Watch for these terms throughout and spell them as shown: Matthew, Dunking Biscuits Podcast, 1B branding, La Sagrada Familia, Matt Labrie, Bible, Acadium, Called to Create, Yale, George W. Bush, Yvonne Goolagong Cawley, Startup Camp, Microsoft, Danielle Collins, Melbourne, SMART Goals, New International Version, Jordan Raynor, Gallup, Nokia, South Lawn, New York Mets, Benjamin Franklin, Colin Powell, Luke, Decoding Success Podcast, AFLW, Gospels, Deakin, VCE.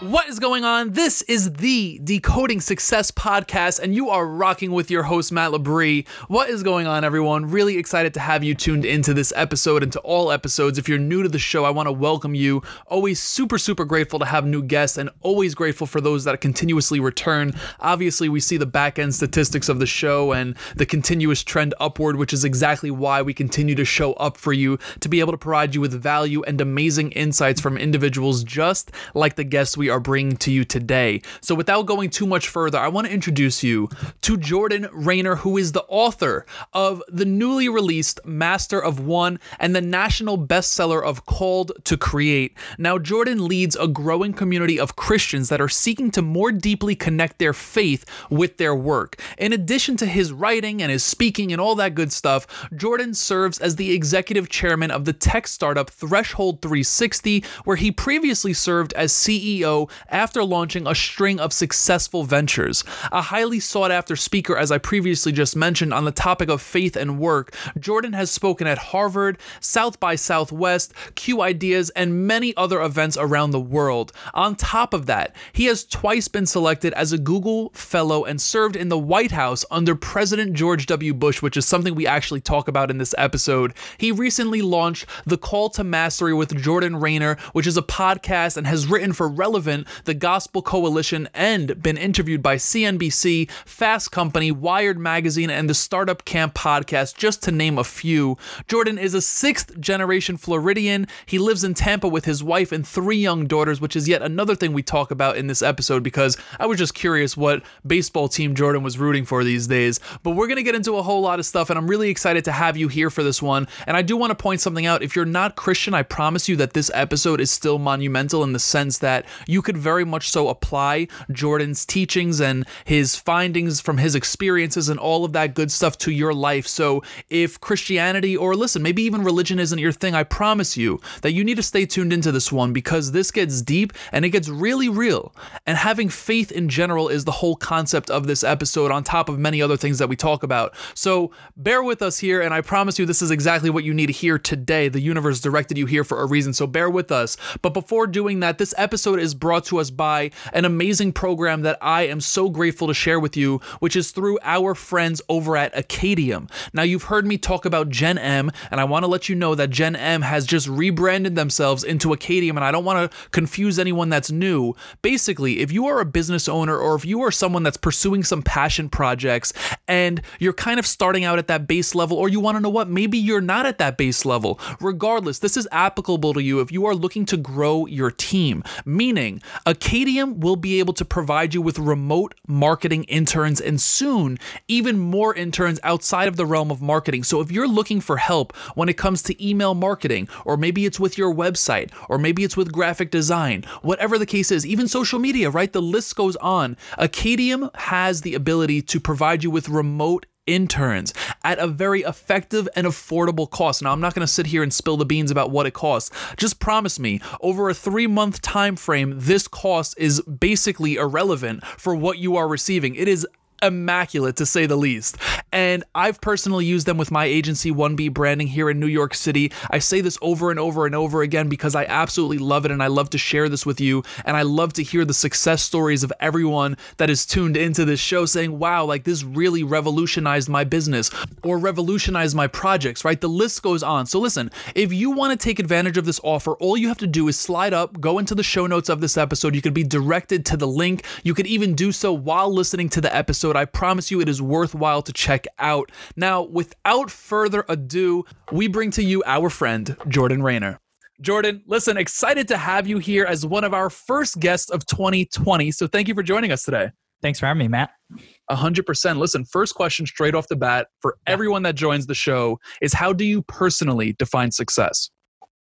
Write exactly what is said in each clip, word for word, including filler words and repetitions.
What is going on? This is the Decoding Success Podcast, and you are rocking with your host, Matt Labrie. What is going on, everyone? Really excited to have you tuned into this episode and to all episodes. If you're new to the show, I want to welcome you. Always super, super grateful to have new guests and always grateful for those that continuously return. Obviously, we see the back end statistics of the show and the continuous trend upward, which is exactly why we continue to show up for you, to be able to provide you with value and amazing insights from individuals just like the guests we are bringing to you today. So without going too much further, I want to introduce you to Jordan Raynor, who is the author of the newly released Master of One and the national bestseller of Called to Create. Now, Jordan leads a growing community of Christians that are seeking to more deeply connect their faith with their work. In addition to his writing and his speaking and all that good stuff, Jordan serves as the executive chairman of the tech startup Threshold three sixty, where he previously served as C E O after launching a string of successful ventures. A highly sought-after speaker, as I previously just mentioned, on the topic of faith and work, Jordan has spoken at Harvard, South by Southwest, Q Ideas, and many other events around the world. On top of that, he has twice been selected as a Google Fellow and served in the White House under President George W. Bush, which is something we actually talk about in this episode. He recently launched The Call to Mastery with Jordan Raynor, which is a podcast, and has written for Relevant, The Gospel Coalition, and been interviewed by C N B C, Fast Company, Wired Magazine, and the Startup Camp podcast, just to name a few. Jordan is a sixth generation Floridian. He lives in Tampa with his wife and three young daughters, which is yet another thing we talk about in this episode, because I was just curious what baseball team Jordan was rooting for these days. But we're going to get into a whole lot of stuff, and I'm really excited to have you here for this one. And I do want to point something out. If you're not Christian, I promise you that this episode is still monumental in the sense that you could very much so apply Jordan's teachings and his findings from his experiences and all of that good stuff to your life. So if Christianity, or listen, maybe even religion isn't your thing, I promise you that you need to stay tuned into this one, because this gets deep and it gets really real. And having faith in general is the whole concept of this episode, on top of many other things that we talk about. So bear with us here, and I promise you this is exactly what you need to hear today. The universe directed you here for a reason, so bear with us. But before doing that, this episode is brought to us by an amazing program that I am so grateful to share with you, which is through our friends over at Acadium. Now, you've heard me talk about Gen M, and I want to let you know that Gen M has just rebranded themselves into Acadium, and I don't want to confuse anyone that's new. Basically, if you are a business owner, or if you are someone that's pursuing some passion projects and you're kind of starting out at that base level, or you want to know what, maybe you're not at that base level. Regardless, this is applicable to you if you are looking to grow your team, meaning Acadium will be able to provide you with remote marketing interns, and soon even more interns outside of the realm of marketing. So if you're looking for help when it comes to email marketing, or maybe it's with your website, or maybe it's with graphic design, whatever the case is, even social media, right? The list goes on. Acadium has the ability to provide you with remote interns at a very effective and affordable cost. Now, I'm not going to sit here and spill the beans about what it costs. Just promise me, over a three-month time frame, this cost is basically irrelevant for what you are receiving. It is immaculate, to say the least. And I've personally used them with my agency, one B Branding, here in New York City. I say this over and over and over again because I absolutely love it, and I love to share this with you, and I love to hear the success stories of everyone that is tuned into this show saying, wow, like this really revolutionized my business or revolutionized my projects, right? The list goes on. So listen, if you want to take advantage of this offer, all you have to do is slide up, go into the show notes of this episode. You could be directed to the link. You could even do so while listening to the episode. I promise you it is worthwhile to check out. Now, without further ado, we bring to you our friend, Jordan Raynor. Jordan, listen, excited to have you here as one of our first guests of twenty twenty. So thank you for joining us today. Thanks for having me, Matt. one hundred percent. Listen, first question straight off the bat for everyone that joins the show is, how do you personally define success?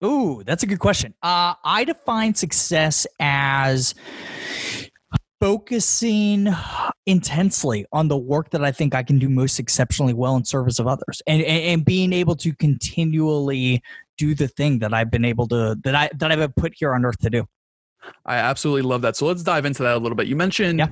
Ooh, that's a good question. Uh, I define success as focusing intensely on the work that I think I can do most exceptionally well in service of others, and, and and being able to continually do the thing that I've been able to that I that I've put here on earth to do. I absolutely love that. So let's dive into that a little bit. You mentioned yeah.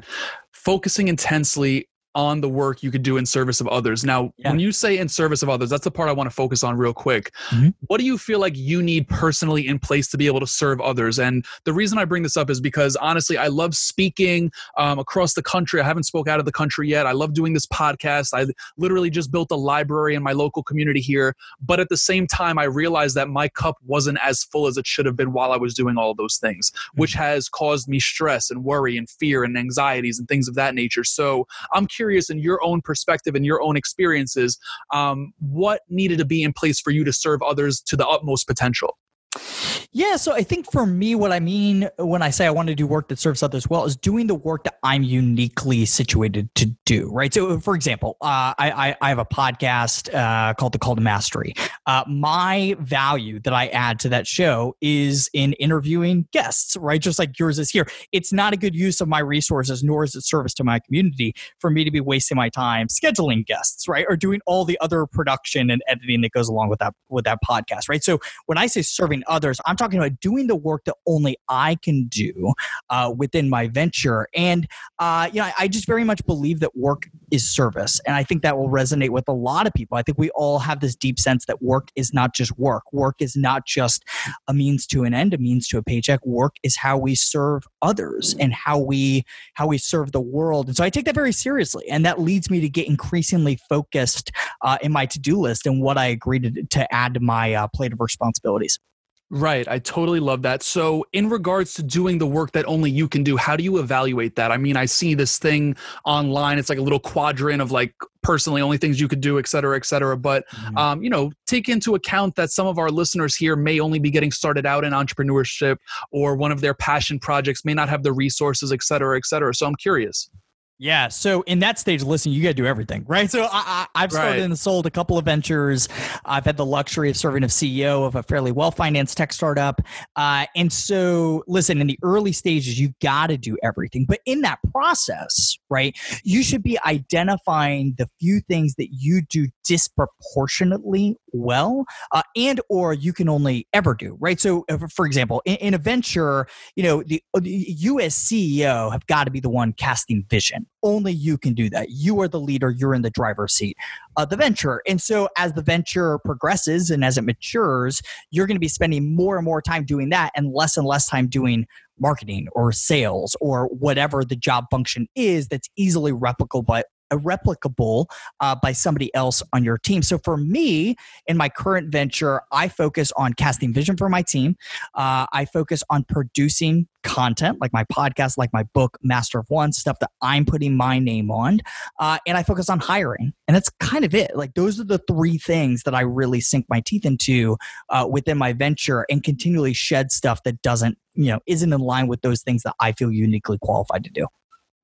focusing intensely on the work you could do in service of others. Now, yeah. when you say in service of others, that's the part I want to focus on real quick. Mm-hmm. What do you feel like you need personally in place to be able to serve others? And the reason I bring this up is because honestly, I love speaking um, across the country. I haven't spoke out of the country yet. I love doing this podcast. I literally just built a library in my local community here. But at the same time, I realized that my cup wasn't as full as it should have been while I was doing all of those things, mm-hmm. which has caused me stress and worry and fear and anxieties and things of that nature. So I'm curious Curious in your own perspective and your own experiences, um, what needed to be in place for you to serve others to the utmost potential? Yeah, so I think for me, what I mean when I say I want to do work that serves others well is doing the work that I'm uniquely situated to do, right? So for example, uh, I, I, I have a podcast uh, called The Call to Mastery. Uh, my value that I add to that show is in interviewing guests, right? Just like yours is here. It's not a good use of my resources, nor is it service to my community for me to be wasting my time scheduling guests, right? Or doing all the other production and editing that goes along with that, with that podcast, right? So when I say serving others, I'm talking about doing the work that only I can do uh, within my venture. And, uh, you know, I, I just very much believe that work is service. And I think that will resonate with a lot of people. I think we all have this deep sense that work is not just work. Work is not just a means to an end, a means to a paycheck. Work is how we serve others and how we, how we serve the world. And so I take that very seriously. And that leads me to get increasingly focused uh, in my to-do list and what I agree to, to add to my uh, plate of responsibilities. Right. I totally love that. So in regards to doing the work that only you can do, how do you evaluate that? I mean, I see this thing online. It's like a little quadrant of like personally only things you could do, et cetera, et cetera. But, mm-hmm. um, you know, take into account that some of our listeners here may only be getting started out in entrepreneurship, or one of their passion projects may not have the resources, et cetera, et cetera. So I'm curious. Yeah. So in that stage, listen, you got to do everything, right? So I, I, I've started right. and sold a couple of ventures. I've had the luxury of serving as C E O of a fairly well-financed tech startup. Uh, and so listen, in the early stages, you got to do everything. But in that process, right, you should be identifying the few things that you do disproportionately well uh, and or you can only ever do, right? So uh, for example, in, in a venture, you know, the, the you as C E O have got to be the one casting vision. Only you can do that. You are the leader. You're in the driver's seat of the venture. And so as the venture progresses and as it matures, you're going to be spending more and more time doing that and less and less time doing marketing or sales or whatever the job function is that's easily replicable by replicable uh, by somebody else on your team. So for me, in my current venture, I focus on casting vision for my team. Uh, I focus on producing content like my podcast, like my book, Master of One, stuff that I'm putting my name on. Uh, and I focus on hiring. And that's kind of it. Like those are the three things that I really sink my teeth into uh, within my venture and continually shed stuff that doesn't, you know, isn't in line with those things that I feel uniquely qualified to do.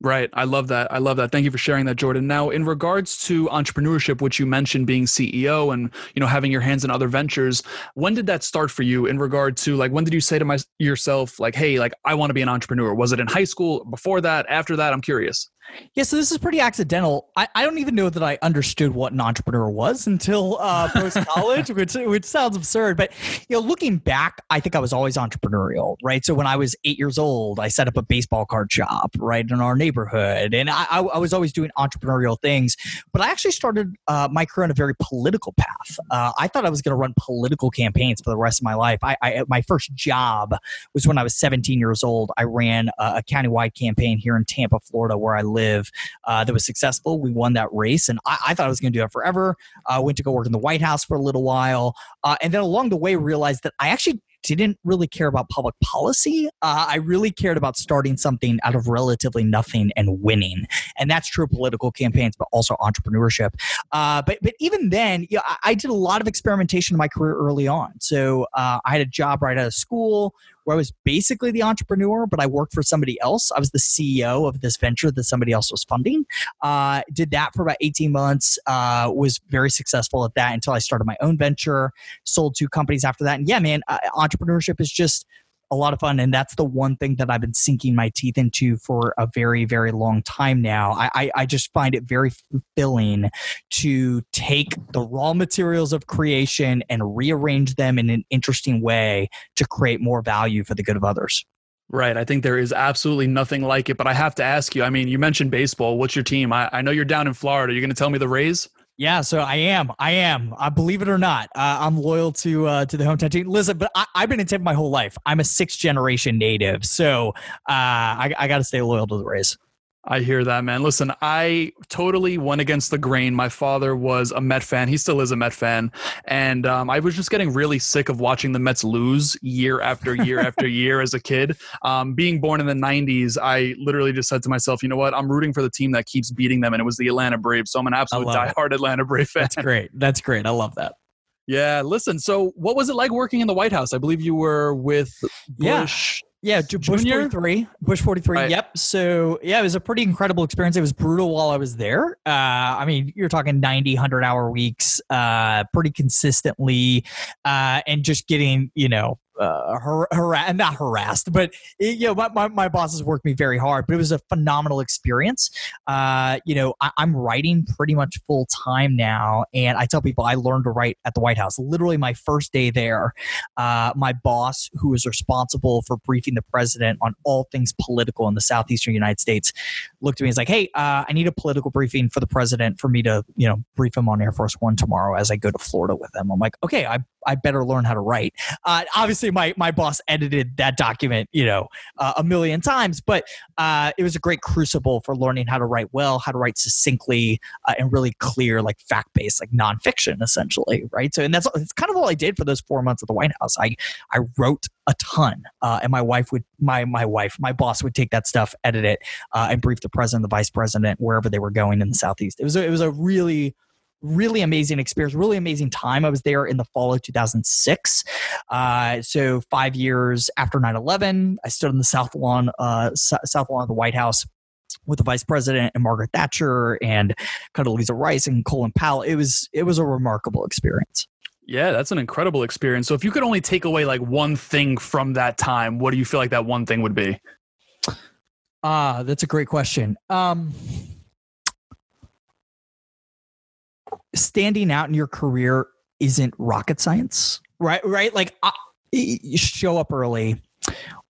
Right. I love that. I love that. Thank you for sharing that, Jordan. Now, in regards to entrepreneurship, which you mentioned being C E O and, you know, having your hands in other ventures, when did that start for you in regard to like, when did you say to my, yourself, like, hey, like, I want to be an entrepreneur? Was it in high school, before that, after that? I'm curious. Yeah, so this is pretty accidental. I, I don't even know that I understood what an entrepreneur was until uh, post-college, which which sounds absurd. But you know, looking back, I think I was always entrepreneurial, right? So when I was eight years old, I set up a baseball card shop, right, in our neighborhood. And I, I, I was always doing entrepreneurial things. But I actually started uh, my career on a very political path. Uh, I thought I was going to run political campaigns for the rest of my life. I, I my first job was when I was seventeen years old. I ran a, a countywide campaign here in Tampa, Florida, where I lived. live uh, that was successful. We won that race. And I, I thought I was going to do that forever. I uh, went to go work in the White House for a little while. Uh, and then along the way, realized that I actually didn't really care about public policy. Uh, I really cared about starting something out of relatively nothing and winning. And that's true of political campaigns, but also entrepreneurship. Uh, but but even then, you know, I, I did a lot of experimentation in my career early on. So uh, I had a job right out of school where I was basically the entrepreneur, but I worked for somebody else. I was the C E O of this venture that somebody else was funding. Uh, did that for about eighteen months, uh, was very successful at that until I started my own venture, sold two companies after that. And yeah, man, uh, entrepreneurship is just a lot of fun. And that's the one thing that I've been sinking my teeth into for a very, very long time now. I, I, I just find it very fulfilling to take the raw materials of creation and rearrange them in an interesting way to create more value for the good of others. Right. I think there is absolutely nothing like it, but I have to ask you, I mean, you mentioned baseball. What's your team? I, I know you're down in Florida. You're going to tell me the Rays? Yeah, so I am. I am. I believe it or not, uh, I'm loyal to uh, to the hometown team. Listen, but I, I've been in Tampa my whole life. I'm a sixth generation native, so uh, I, I got to stay loyal to the Rays. I hear that, man. Listen, I totally went against the grain. My father was a Met fan. He still is a Met fan. And um, I was just getting really sick of watching the Mets lose year after year after year as a kid. Um, being born in the nineties, I literally just said to myself, you know what? I'm rooting for the team that keeps beating them. And it was the Atlanta Braves. So I'm an absolute diehard it. Atlanta Brave fan. That's great. That's great. I love that. Yeah. Listen, so what was it like working in the White House? I believe you were with Bush. Yeah. Yeah, Bush forty-three. Bush forty-three. Right. Yep. So yeah, it was a pretty incredible experience. It was brutal while I was there. Uh, I mean, you're talking ninety, one hundred hour weeks, uh, pretty consistently, uh, and just getting, you know, uh, har- har- not harassed, but it, you know, my, my, my bosses worked me very hard, but it was a phenomenal experience. Uh, you know, I, I'm writing pretty much full time now. And I tell people I learned to write at the White House. Literally my first day there, uh, my boss, who was responsible for briefing the president on all things political in the Southeastern United States, looked at me and was like, hey, uh, I need a political briefing for the president for me to, you know, brief him on Air Force One tomorrow as I go to Florida with him. I'm like, okay, I, I better learn how to write. Uh, obviously, my my boss edited that document, you know, uh, a million times, but uh, it was a great crucible for learning how to write well, how to write succinctly, uh, and really clear, like fact-based, like nonfiction, essentially, right? So, and that's it's kind of all I did for those four months at the White House. I I wrote a ton, uh, and my wife would my my wife my boss would take that stuff, edit it, uh, and brief the president, the vice president, wherever they were going in the Southeast. It was a, it was a really Really amazing experience, really amazing time. I was there in the fall of two thousand six. Uh, so five years after nine eleven, I stood in the South Lawn, uh, S- South Lawn of the White House with the vice president and Margaret Thatcher and Condoleezza Rice and Colin Powell. It was it was a remarkable experience. Yeah, that's an incredible experience. So if you could only take away like one thing from that time, what do you feel like that one thing would be? Ah, uh, that's a great question. Um, standing out in your career isn't rocket science, right? Right. Like uh, you show up early,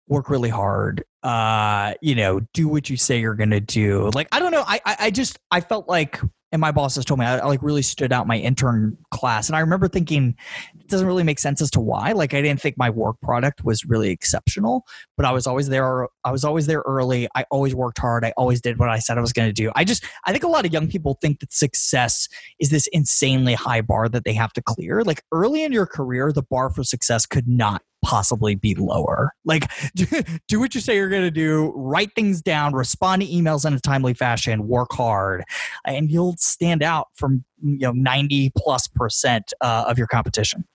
work really hard, uh, you know, do what you say you're going to do. Like, I don't know. I, I, I just, I felt like, and my boss has told me, I, I like really stood out my intern class. And I remember thinking it doesn't really make sense as to why. Like, I didn't think my work product was really exceptional, but I was always there. I was always there early. I always worked hard. I always did what I said I was going to do. I just, I think a lot of young people think that success is this insanely high bar that they have to clear. Like early in your career, the bar for success could not possibly be lower. Like do, do what you say you're going to do, write things down, respond to emails in a timely fashion, work hard, and you'll stand out from, you know, ninety plus percent uh, of your competition.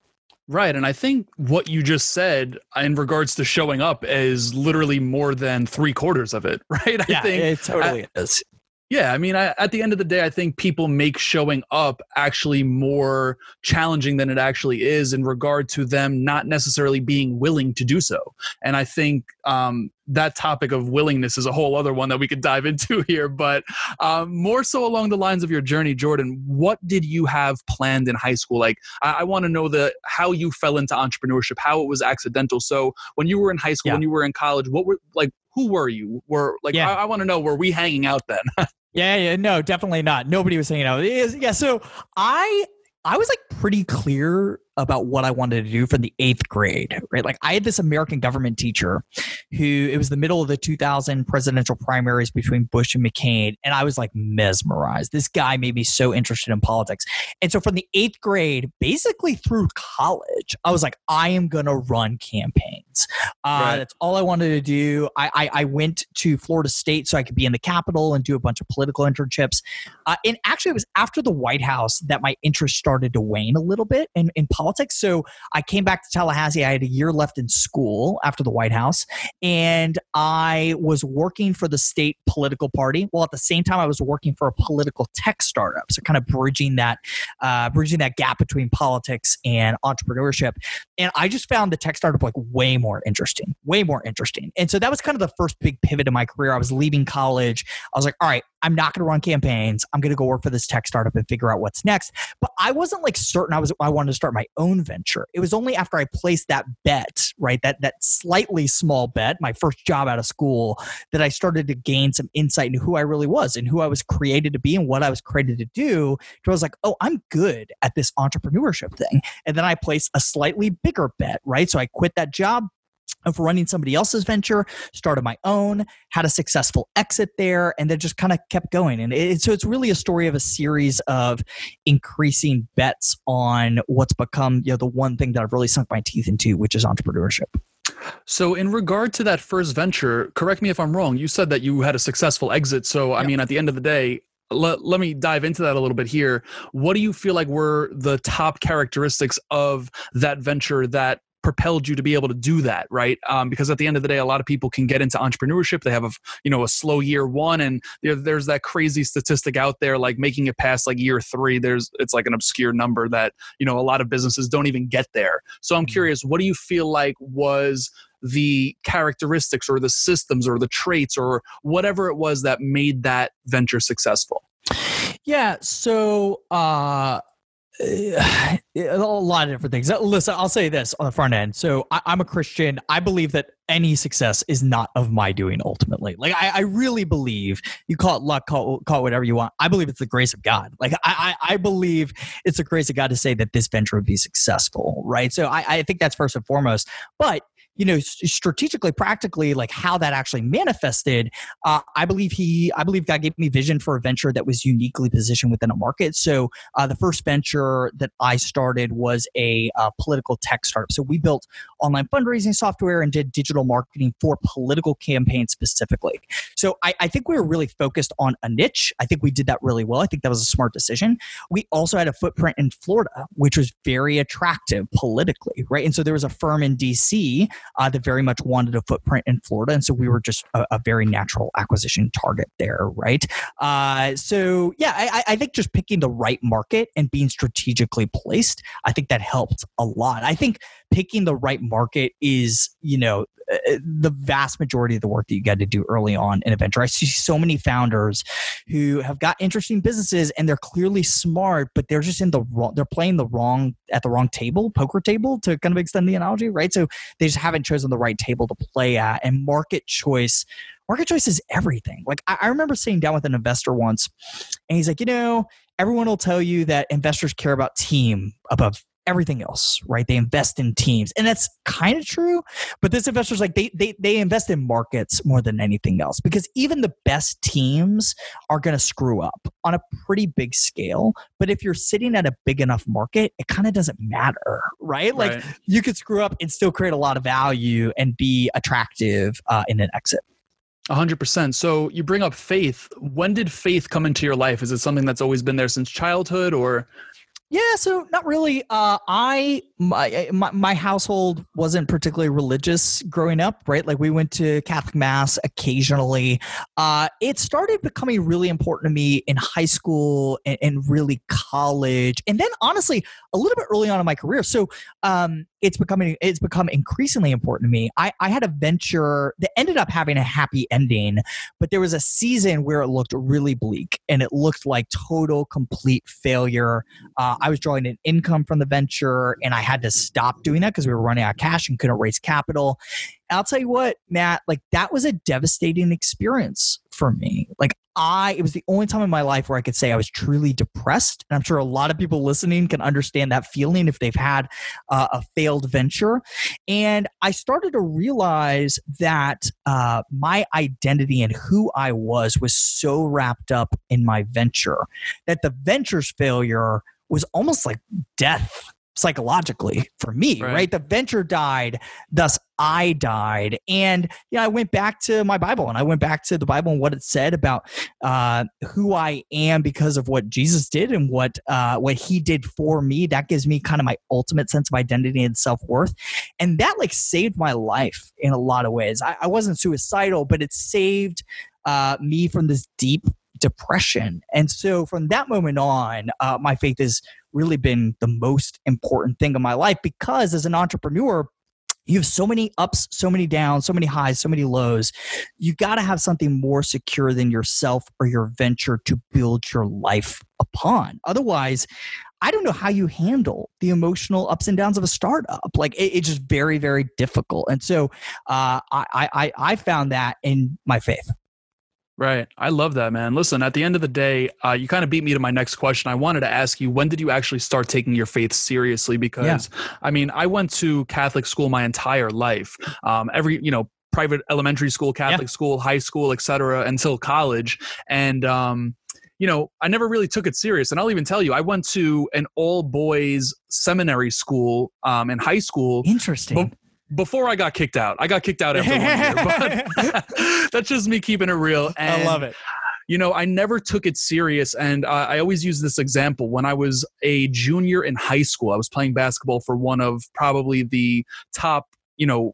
Right. And I think what you just said in regards to showing up is literally more than three quarters of it, right? I yeah, think it totally I, is. Yeah. I mean, I, at the end of the day, I think people make showing up actually more challenging than it actually is in regard to them not necessarily being willing to do so. And I think um, that topic of willingness is a whole other one that we could dive into here. But um, more so along the lines of your journey, Jordan, what did you have planned in high school? Like, I, I want to know the how you fell into entrepreneurship, how it was accidental. So when you were in high school, yeah. when you were in college, what were like, who were you? Were like, yeah. I, I want to know, were we hanging out then? Yeah, yeah, no, definitely not. Nobody was hanging out. Is, yeah, so I I was like pretty clear about what I wanted to do from the eighth grade, right? Like I had this American government teacher who, it was the middle of the two thousand presidential primaries between Bush and McCain, and I was like mesmerized. This guy made me so interested in politics. And so from the eighth grade, basically through college, I was like, I am going to run campaigns. Uh, right. That's all I wanted to do. I, I I went to Florida State so I could be in the Capitol and do a bunch of political internships. Uh, and actually, it was after the White House that my interest started to wane a little bit in, in politics. So I came back to Tallahassee. I had a year left in school after the White House. And I was working for the state political party, while at the same time I was working for a political tech startup. So kind of bridging that, uh, bridging that gap between politics and entrepreneurship. And I just found the tech startup like way more interesting, way more interesting. And so that was kind of the first big pivot in my career. I was leaving college. I was like, all right, I'm not going to run campaigns. I'm going to go work for this tech startup and figure out what's next. But I wasn't like certain I was I wanted to start my own venture. It was only after I placed that bet, right? That that slightly small bet, my first job out of school, that I started to gain some insight into who I really was and who I was created to be and what I was created to do. So I was like, oh, I'm good at this entrepreneurship thing. And then I placed a slightly bigger bet, right? So I quit that job of running somebody else's venture, started my own, had a successful exit there, and then just kind of kept going. And it, so it's really a story of a series of increasing bets on what's become, you know, the one thing that I've really sunk my teeth into, which is entrepreneurship. So in regard to that first venture, correct me if I'm wrong, you said that you had a successful exit. So, I yep. mean, at the end of the day, Let, let me dive into that a little bit here. What do you feel like were the top characteristics of that venture that propelled you to be able to do that, right? Um, because at the end of the day, a lot of people can get into entrepreneurship. They have a, you know, a slow year one, and there, there's that crazy statistic out there, like making it past like year three, there's, it's like an obscure number that, you know, a lot of businesses don't even get there. So I'm curious, what do you feel like was the characteristics or the systems or the traits or whatever it was that made that venture successful? Yeah. So, uh, a lot of different things. Listen, I'll say this on the front end. So I, I'm a Christian. I believe that any success is not of my doing ultimately. Like I, I really believe, you call it luck, call, call it whatever you want. I believe it's the grace of God. Like I, I, I believe it's the grace of God to say that this venture would be successful, right? So I, I think that's first and foremost. But you know, strategically, practically, like how that actually manifested, uh, I believe he, I believe God gave me vision for a venture that was uniquely positioned within a market. So uh, the first venture that I started was a uh, political tech startup. So we built online fundraising software and did digital marketing for political campaigns specifically. So I, I think we were really focused on a niche. I think we did that really well. I think that was a smart decision. We also had a footprint in Florida, which was very attractive politically, right? And so there was a firm in D C Uh, that very much wanted a footprint in Florida. And so we were just a, a very natural acquisition target there, right? Uh, so yeah, I, I think just picking the right market and being strategically placed, I think that helped a lot. I think picking the right market is, you know, the vast majority of the work that you got to do early on in a venture. I see so many founders who have got interesting businesses and they're clearly smart, but they're just in the wrong, they're playing the wrong, at the wrong table, poker table, to kind of extend the analogy, right? So they just haven't chosen the right table to play at, and market choice, market choice is everything. Like I, I remember sitting down with an investor once and he's like, you know, everyone will tell you that investors care about team above everything else, right? They invest in teams. And that's kind of true. But this investor's like, they they they invest in markets more than anything else, because even the best teams are going to screw up on a pretty big scale. But if you're sitting at a big enough market, it kind of doesn't matter, right? Like right. You could screw up and still create a lot of value and be attractive uh, in an exit. one hundred percent. So you bring up faith. When did faith come into your life? Is it something that's always been there since childhood, or... Yeah, so not really. Uh, I my, my my household wasn't particularly religious growing up, right? Like we went to Catholic mass occasionally. Uh, it started becoming really important to me in high school and, and really college, and then honestly a little bit early on in my career. So um, it's becoming it's become increasingly important to me. I, I had a venture that ended up having a happy ending, but there was a season where it looked really bleak and it looked like total complete failure. Uh, I was drawing an income from the venture and I had to stop doing that because we were running out of cash and couldn't raise capital. And I'll tell you what, Matt, like that was a devastating experience for me. Like I, it was the only time in my life where I could say I was truly depressed. And I'm sure a lot of people listening can understand that feeling if they've had uh, a failed venture. And I started to realize that uh, my identity and who I was was so wrapped up in my venture that the venture's failure was almost like death psychologically for me, right? right? The venture died, thus I died. And yeah, I went back to my Bible and I went back to the Bible and what it said about uh, who I am because of what Jesus did and what uh, what he did for me. That gives me kind of my ultimate sense of identity and self-worth. And that like saved my life in a lot of ways. I, I wasn't suicidal, but it saved uh, me from this deep depression. And so from that moment on, uh, my faith has really been the most important thing in my life, because as an entrepreneur, You have so many ups, so many downs, so many highs, so many lows. You got to have something more secure than yourself or your venture to build your life upon. Otherwise, I don't know how you handle the emotional ups and downs of a startup. Like it, it's just very, very difficult. And so uh, I, I, I found that in my faith. Right. I love that, man. Listen, at the end of the day, uh, you kind of beat me to my next question. I wanted to ask you, when did you actually start taking your faith seriously? Because yeah. I mean, I went to Catholic school my entire life. Um, every, you know, private elementary school, Catholic yeah. school, high school, et cetera, until college. And, um, you know, I never really took it serious. And I'll even tell you, I went to an all boys seminary school um, in high school. Interesting. But Before I got kicked out, I got kicked out after one year, but that's just me keeping it real. And, I love it. You know, I never took it serious. And uh, I always use this example. When I was a junior in high school, I was playing basketball for one of probably the top, you know,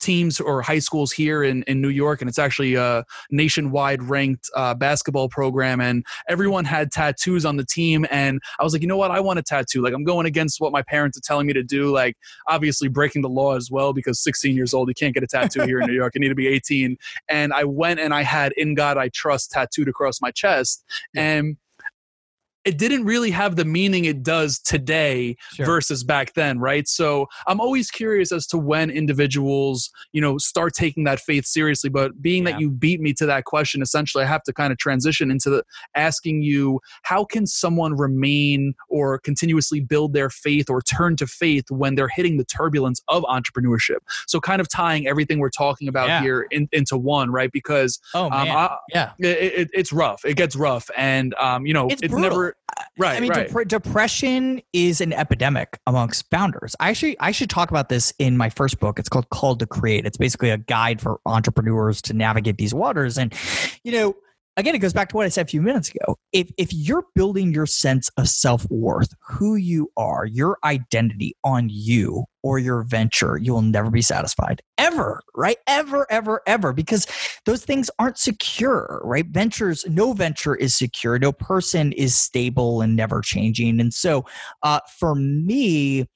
teams or high schools here in, in New York. And it's actually a nationwide ranked uh, basketball program. And everyone had tattoos on the team. And I was like, you know what? I want a tattoo. Like I'm going against what my parents are telling me to do. Like obviously breaking the law as well, because sixteen years old, you can't get a tattoo here in New York. You need to be eighteen. And I went and I had "In God I Trust" tattooed across my chest. Yeah. And it didn't really have the meaning it does today sure. versus back then, right? So I'm always curious as to when individuals, you know, start taking that faith seriously. But being yeah. that you beat me to that question, essentially, I have to kind of transition into the, asking you, how can someone remain or continuously build their faith or turn to faith when they're hitting the turbulence of entrepreneurship? So kind of tying everything we're talking about yeah. here in, into one, right? Because oh, man. Um, I, yeah. it, it, it's rough. It gets rough. And, um, you know, it's, it's never... Right. I mean, right. Dep- depression is an epidemic amongst founders. I actually, I should talk about this in my first book. It's called Called to Create. It's basically a guide for entrepreneurs to navigate these waters. And, you know, again, it goes back to what I said a few minutes ago. If if you're building your sense of self-worth, who you are, your identity on you or your venture, you will never be satisfied. Ever, right? Ever, ever, ever. Because those things aren't secure, right? Ventures, no venture is secure. No person is stable and never changing. And so uh, for me...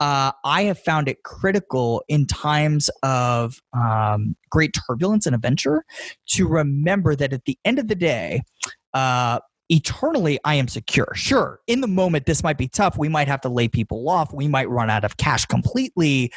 Uh, I have found it critical in times of um, great turbulence in a venture to remember that at the end of the day, uh, eternally, I am secure. Sure, in the moment, this might be tough. We might have to lay people off. We might run out of cash completely.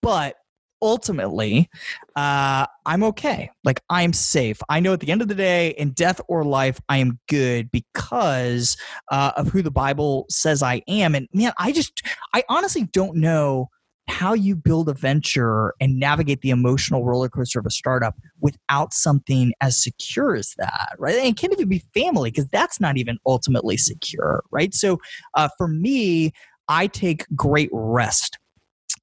But ultimately, uh, I'm okay. Like, I'm safe. I know at the end of the day, in death or life, I am good because uh, of who the Bible says I am. And man, I just, I honestly don't know how you build a venture and navigate the emotional roller coaster of a startup without something as secure as that, right? And it can't even be family because that's not even ultimately secure, right? So uh, for me, I take great rest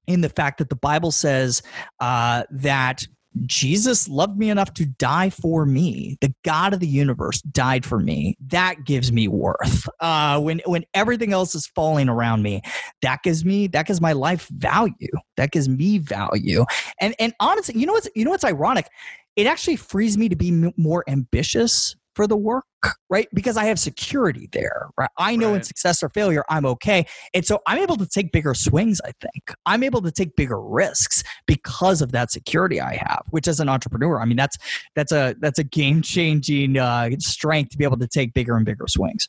in the fact that the Bible says uh, that Jesus loved me enough to die for me. The God of the universe died for me. That gives me worth. Uh, when when everything else is falling around me, that gives me that gives my life value. That gives me value. And and honestly, you know what's you know what's ironic? It actually frees me to be m- more ambitious for the work, right? Because I have security there, right? I know right. in success or failure, I'm okay. And so I'm able to take bigger swings, I think. I'm able to take bigger risks because of that security I have, which as an entrepreneur, I mean, that's that's a that's a game-changing uh, strength to be able to take bigger and bigger swings.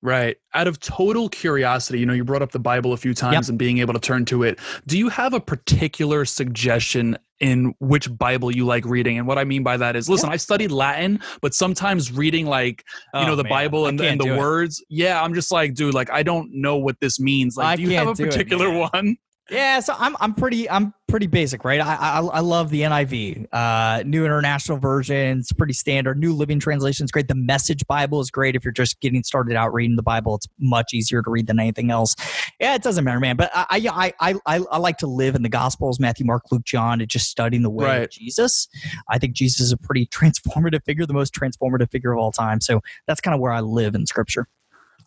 Right. Out of total curiosity, you know, you brought up the Bible a few times yep. and being able to turn to it. Do you have a particular suggestion in which Bible you like reading? And what I mean by that is, listen, yeah. I studied Latin, but sometimes reading like, you oh, know, the man. Bible and, and the words. It. Yeah. I'm just like, dude, like, I don't know what this means. Like, I do you have a particular it, one? Yeah, so I'm I'm pretty I'm pretty basic, right? I I, I love the N I V, uh, New International Version. It's pretty standard. New Living Translation is great. The Message Bible is great if you're just getting started out reading the Bible. It's much easier to read than anything else. Yeah, it doesn't matter, man. But I I I I, I like to live in the Gospels, Matthew, Mark, Luke, John, and just studying the way right. of Jesus. I think Jesus is a pretty transformative figure, the most transformative figure of all time. So that's kind of where I live in Scripture.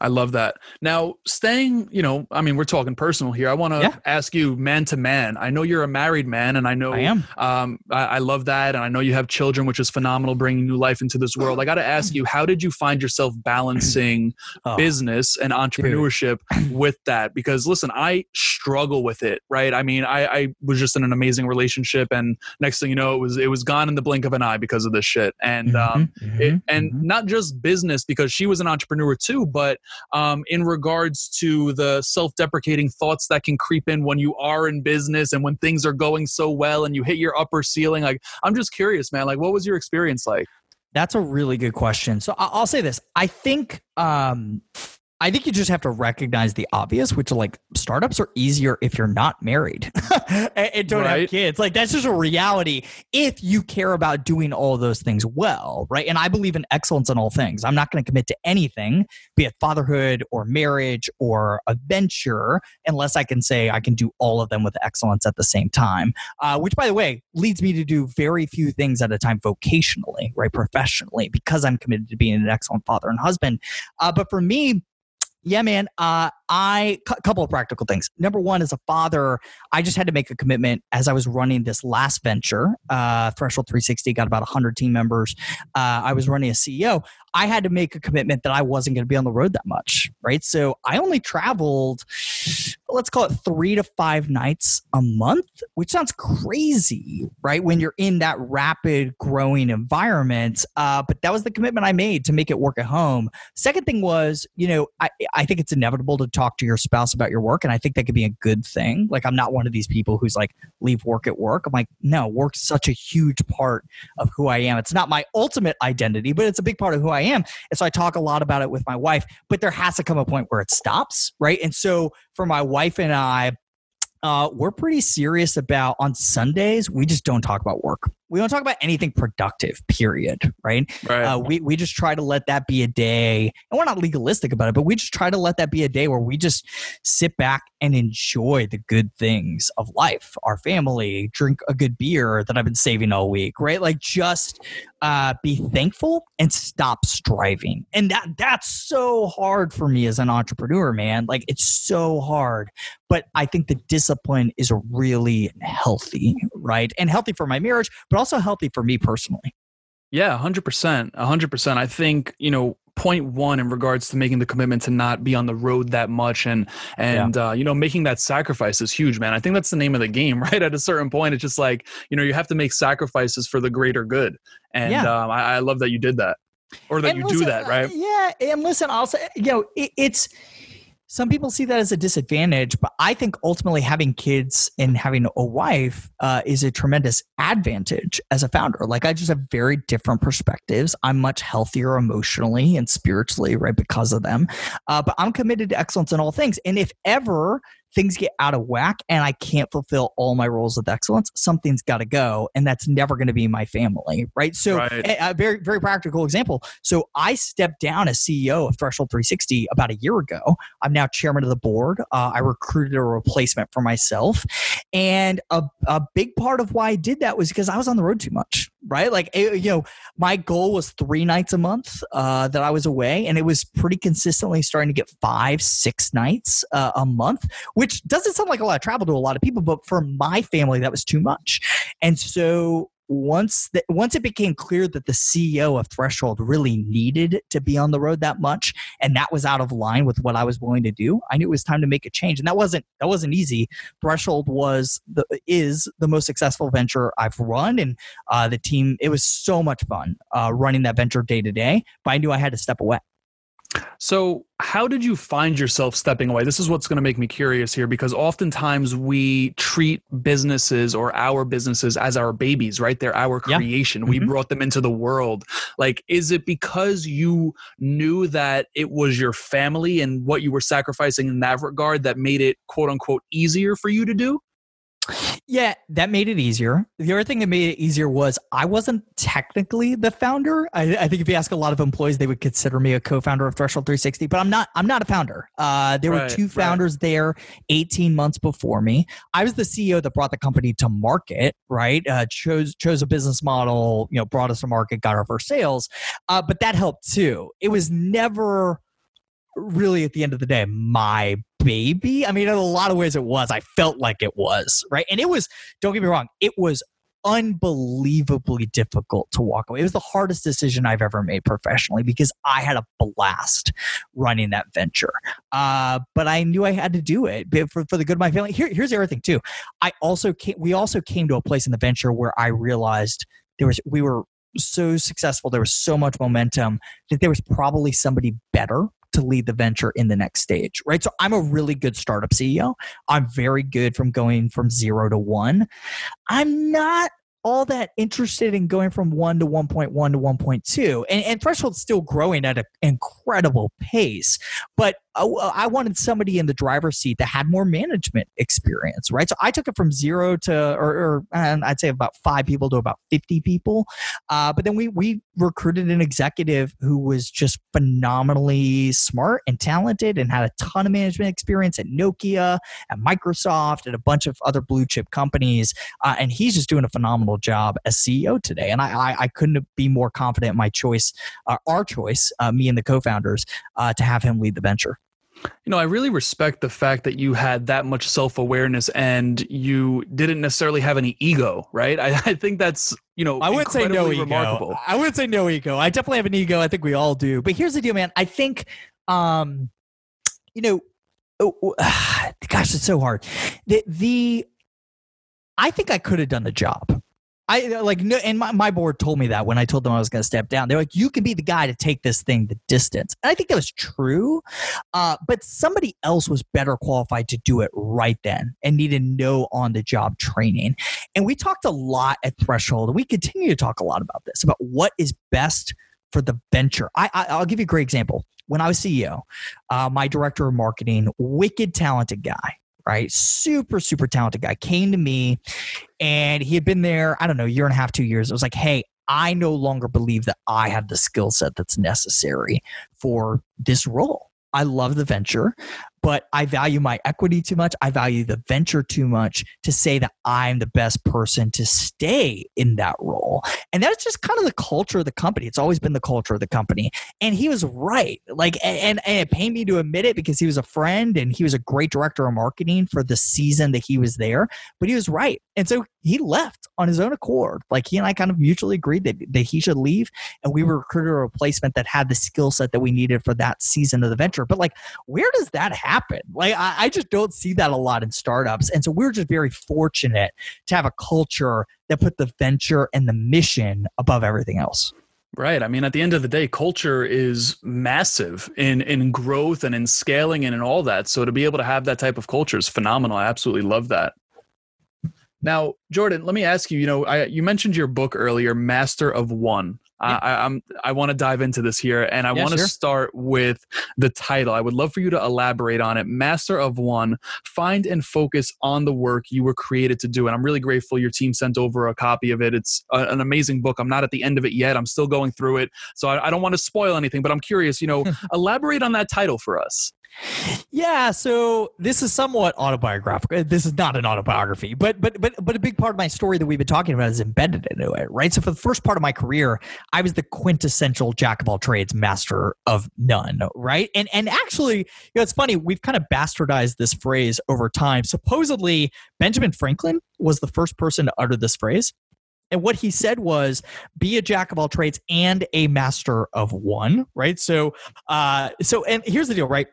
I love that. Now, staying, you know, I mean, we're talking personal here. I want to yeah. ask you man to man. I know you're a married man, and I know I am. Um, I, I love that. And I know you have children, which is phenomenal, bringing new life into this world. I got to ask you, how did you find yourself balancing oh, business and entrepreneurship dude. with that? Because listen, I struggle with it, right? I mean, I, I was just in an amazing relationship, and next thing you know, it was, it was gone in the blink of an eye because of this shit. And, mm-hmm, um, mm-hmm, it, and mm-hmm. not just business, because she was an entrepreneur too, but um, in regards to the self-deprecating thoughts that can creep in when you are in business and when things are going so well and you hit your upper ceiling. Like, I'm just curious, man, like, what was your experience like? That's a really good question. So I'll say this. I think, um, I think you just have to recognize the obvious, which are like startups are easier if you're not married and, and don't right. have kids. Like, that's just a reality if you care about doing all those things well, right? And I believe in excellence in all things. I'm not going to commit to anything, be it fatherhood or marriage or a venture, unless I can say I can do all of them with excellence at the same time, uh, which, by the way, leads me to do very few things at a time vocationally, right? Professionally, because I'm committed to being an excellent father and husband. Uh, but for me, Yeah, man. Uh, I a couple of practical things. Number one, as a father, I just had to make a commitment as I was running this last venture, uh, Threshold three sixty, got about one hundred team members. Uh, I was running as C E O. I had to make a commitment that I wasn't going to be on the road that much, right? So I only traveled, let's call it three to five nights a month, which sounds crazy, right? When you're in that rapid growing environment. Uh, but that was the commitment I made to make it work at home. Second thing was, you know, I, I think it's inevitable to talk to your spouse about your work. And I think that could be a good thing. Like, I'm not one of these people who's like, leave work at work. I'm like, no, work's such a huge part of who I am. It's not my ultimate identity, but it's a big part of who I am. I am. And so I talk a lot about it with my wife, but there has to come a point where it stops, right? And so for my wife and I, uh, we're pretty serious about on Sundays, we just don't talk about work. We don't talk about anything productive, period, right? right. Uh, we we just try to let that be a day, and we're not legalistic about it, but we just try to let that be a day where we just sit back and enjoy the good things of life, our family, drink a good beer that I've been saving all week, right? Like, just uh, be thankful and stop striving. And that that's so hard for me as an entrepreneur, man. Like, it's so hard, but I think the discipline is really healthy, right? And healthy for my marriage, but also healthy for me personally. Yeah, one hundred percent. one hundred percent. I think, you know, point one in regards to making the commitment to not be on the road that much and, and yeah. uh, you know, making that sacrifice is huge, man. I think that's the name of the game, right? At a certain point, it's just like, you know, you have to make sacrifices for the greater good. And yeah. um, I, I love that you did that or that and you listen, do that, right? Uh, yeah. And listen, also, you know, it, it's... some people see that as a disadvantage, but I think ultimately having kids and having a wife uh, is a tremendous advantage as a founder. Like, I just have very different perspectives. I'm much healthier emotionally and spiritually, right, because of them. Uh, but I'm committed to excellence in all things. And if ever things get out of whack and I can't fulfill all my roles of excellence, something's got to go. And that's never going to be my family, right? So right. a very, very practical example. So I stepped down as C E O of Threshold three sixty about a year ago. I'm now chairman of the board. Uh, I recruited a replacement for myself. And a, a big part of why I did that was because I was on the road too much, right? Like, it, you know, my goal was three nights a month uh, that I was away. And it was pretty consistently starting to get five, six nights uh, a month, which doesn't sound like a lot of travel to a lot of people, but for my family, that was too much. And so once the, once it became clear that the C E O of Threshold really needed to be on the road that much, and that was out of line with what I was willing to do, I knew it was time to make a change. And that wasn't that wasn't easy. Threshold was the is the most successful venture I've run, and uh, the team. It was so much fun uh, running that venture day to day, but I knew I had to step away. So how did you find yourself stepping away? This is what's going to make me curious here, because oftentimes we treat businesses or our businesses as our babies, right? They're our creation. Yeah. Mm-hmm. We brought them into the world. Like, is it because you knew that it was your family and what you were sacrificing in that regard that made it, quote unquote, easier for you to do? Yeah, that made it easier. The other thing that made it easier was I wasn't technically the founder. I, I think if you ask a lot of employees, they would consider me a co-founder of Threshold three sixty, but I'm not I'm not a founder. Uh, there right, were two founders right. there eighteen months before me. I was the C E O that brought the company to market, right? Uh, chose chose a business model, you know, brought us to market, got our first sales. Uh, but that helped too. It was never really at the end of the day, my baby. I mean, in a lot of ways it was. I felt like it was, right? And it was, don't get me wrong, it was unbelievably difficult to walk away. It was the hardest decision I've ever made professionally because I had a blast running that venture. Uh, but I knew I had to do it for, for the good of my family. Here, here's the other thing too. I also came, we also came to a place in the venture where I realized there was, we were so successful. There was so much momentum that there was probably somebody better to lead the venture in the next stage, right? So I'm a really good startup C E O. I'm very good from going from zero to one. I'm not all that interested in going from one to one point one to one point two. And, and Threshold's still growing at an incredible pace. But I, I wanted somebody in the driver's seat that had more management experience, right? So I took it from zero to, or, or and I'd say about five people to about fifty people. Uh, but then we we recruited an executive who was just phenomenally smart and talented and had a ton of management experience at Nokia, at Microsoft, and a bunch of other blue chip companies. Uh, and he's just doing a phenomenal job as C E O today. And I I, I couldn't be more confident in my choice, uh, our choice, uh, me and the co-founders, uh, to have him lead the venture. You know, I really respect the fact that you had that much self-awareness and you didn't necessarily have any ego, right? I, I think that's, you know, I wouldn't say no ego. I would say no ego. I definitely have an ego. I think we all do. But here's the deal, man. I think, um, you know, oh, uh, gosh, it's so hard. The, the I think I could have done the job. I like no, and my, my board told me that when I told them I was going to step down. They're like, you can be the guy to take this thing the distance. And I think that was true, uh, but somebody else was better qualified to do it right then and needed no on-the-job training. And we talked a lot at Threshold, and we continue to talk a lot about this, about what is best for the venture. I, I, I'll give you a great example. When I was C E O, uh, my director of marketing, wicked talented guy, right? Super, super talented guy came to me and he had been there, I don't know, a year and a half, two years. It was like, hey, I no longer believe that I have the skill set that's necessary for this role. I love the venture, but I value my equity too much. I value the venture too much to say that I'm the best person to stay in that role. And that's just kind of the culture of the company. It's always been the culture of the company. And he was right. Like, and, and it pained me to admit it because he was a friend and he was a great director of marketing for the season that he was there, but he was right. And so he left on his own accord. Like he and I kind of mutually agreed that, that he should leave. And we were recruited a replacement that had the skill set that we needed for that season of the venture. But like, where does that happen? Like, I, I just don't see that a lot in startups. And so we're just very fortunate to have a culture that put the venture and the mission above everything else. Right. I mean, at the end of the day, culture is massive in, in growth and in scaling and in all that. So to be able to have that type of culture is phenomenal. I absolutely love that. Now, Jordan, let me ask you, you know, I, you mentioned your book earlier, Master of One. Yeah. I, I'm, I want to dive into this here, and I yeah, want to sure. start with the title. I would love for you to elaborate on it. Master of One, find and focus on the work you were created to do. And I'm really grateful your team sent over a copy of it. It's a, an amazing book. I'm not at the end of it yet. I'm still going through it. So I, I don't want to spoil anything, but I'm curious, you know, elaborate on that title for us. Yeah, so this is somewhat autobiographical. This is not an autobiography, but but but but a big part of my story that we've been talking about is embedded into it, right? So for the first part of my career, I was the quintessential jack of all trades, master of none, right? And and actually, you know, it's funny, we've kind of bastardized this phrase over time. Supposedly, Benjamin Franklin was the first person to utter this phrase. And what he said was, be a jack of all trades and a master of one, right? So uh, so and here's the deal, right?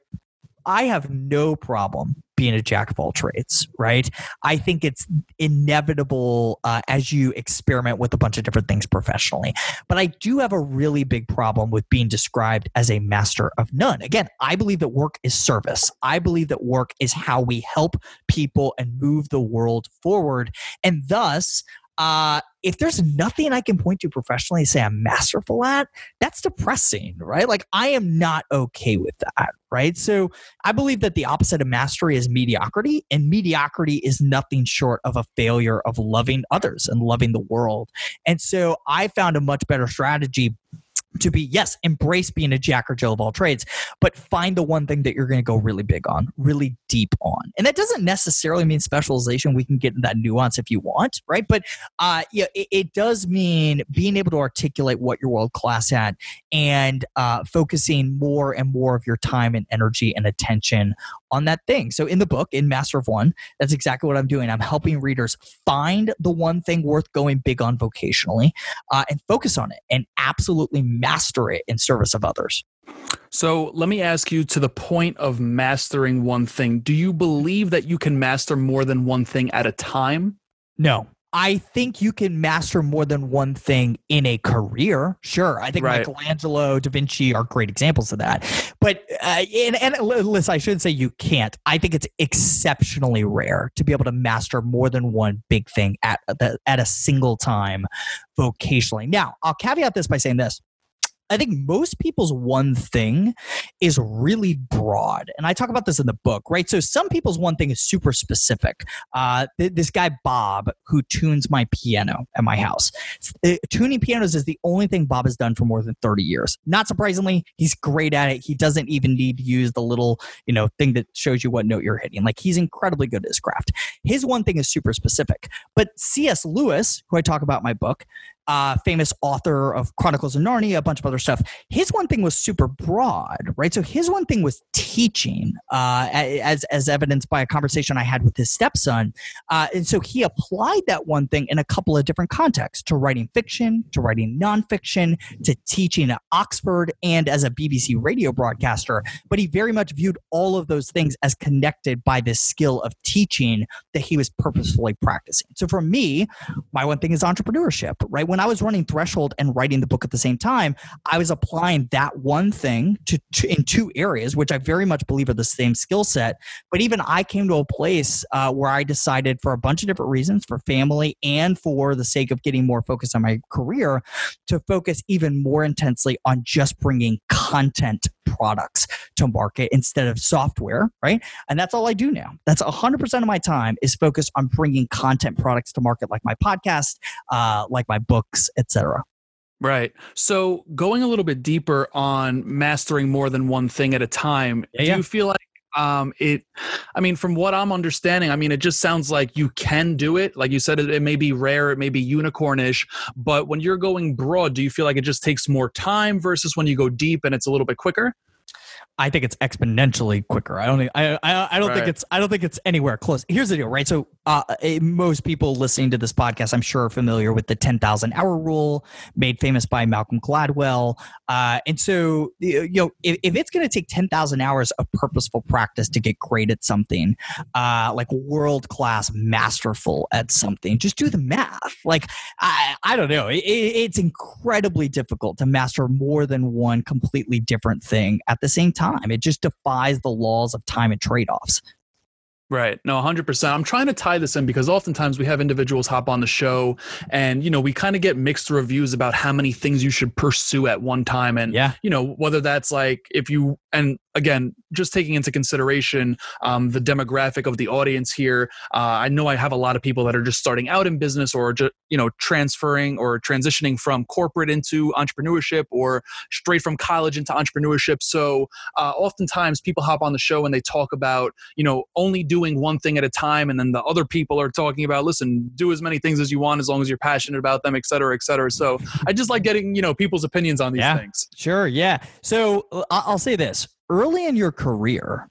I have no problem being a jack of all trades, right? I think it's inevitable uh, as you experiment with a bunch of different things professionally. But I do have a really big problem with being described as a master of none. Again, I believe that work is service. I believe that work is how we help people and move the world forward. And thus, Uh, if there's nothing I can point to professionally and say I'm masterful at, that's depressing, right? Like I am not okay with that, right? So I believe that the opposite of mastery is mediocrity, and mediocrity is nothing short of a failure of loving others and loving the world. And so I found a much better strategy to be, yes, embrace being a jack or Jill of all trades, but find the one thing that you're going to go really big on, really deep on. And that doesn't necessarily mean specialization. We can get into that nuance if you want, right? But uh, yeah, it, it does mean being able to articulate what you're world class at and uh, focusing more and more of your time and energy and attention on that thing. So in the book, in Master of One, that's exactly what I'm doing. I'm helping readers find the one thing worth going big on vocationally uh, and focus on it and absolutely master it in service of others. So let me ask you, to the point of mastering one thing, do you believe that you can master more than one thing at a time? No. I think you can master more than one thing in a career. Sure. I think right. Michelangelo, Da Vinci are great examples of that. But, uh, and, and listen, I shouldn't say you can't. I think it's exceptionally rare to be able to master more than one big thing at, the, at a single time vocationally. Now, I'll caveat this by saying this. I think most people's one thing is really broad. And I talk about this in the book, right? So some people's one thing is super specific. Uh, th- this guy, Bob, who tunes my piano at my house. It, tuning pianos is the only thing Bob has done for more than thirty years. Not surprisingly, he's great at it. He doesn't even need to use the little, you know, thing that shows you what note you're hitting. Like, he's incredibly good at his craft. His one thing is super specific. But C S. Lewis, who I talk about in my book, Uh, famous author of Chronicles of Narnia, a bunch of other stuff. His one thing was super broad, right? So his one thing was teaching, uh, as as evidenced by a conversation I had with his stepson. Uh, and so he applied that one thing in a couple of different contexts, to writing fiction, to writing nonfiction, to teaching at Oxford, and as a B B C radio broadcaster. But he very much viewed all of those things as connected by this skill of teaching that he was purposefully practicing. So for me, my one thing is entrepreneurship, right? When When I was running Threshold and writing the book at the same time, I was applying that one thing to, to in two areas, which I very much believe are the same skill set. But even I came to a place uh, where I decided, for a bunch of different reasons, for family and for the sake of getting more focused on my career, to focus even more intensely on just bringing content products to market instead of software, right? And that's all I do now. That's one hundred percent of my time is focused on bringing content products to market, like my podcast, uh, like my books, et cetera. Right. So going a little bit deeper on mastering more than one thing at a time, yeah, do yeah. you feel like um, it, I mean, from what I'm understanding, I mean, it just sounds like you can do it. Like you said, it, it may be rare, it may be unicornish, but when you're going broad, do you feel like it just takes more time versus when you go deep and it's a little bit quicker? I think it's exponentially quicker. I don't. I. I, I don't right. think it's. I don't think it's anywhere close. Here's the deal, right? So, uh, most people listening to this podcast, I'm sure, are familiar with the ten thousand hour rule, made famous by Malcolm Gladwell. Uh, and so, you know, if, if it's going to take ten thousand hours of purposeful practice to get great at something, uh, like world class, masterful at something, just do the math. Like, I. I don't know. It, it's incredibly difficult to master more than one completely different thing at the same time. It just defies the laws of time and trade-offs. Right. No, one hundred percent. I'm trying to tie this in because oftentimes we have individuals hop on the show and, you know, we kind of get mixed reviews about how many things you should pursue at one time. And, yeah. you know, whether that's like if you, and again, just taking into consideration um, the demographic of the audience here. Uh, I know I have a lot of people that are just starting out in business or just, you know, transferring or transitioning from corporate into entrepreneurship or straight from college into entrepreneurship. So uh, oftentimes people hop on the show and they talk about, you know, only doing doing one thing at a time. And then the other people are talking about, listen, do as many things as you want, as long as you're passionate about them, et cetera, et cetera. So I just like getting, you know, people's opinions on these yeah, things. Sure. Yeah. So I'll say this, early in your career,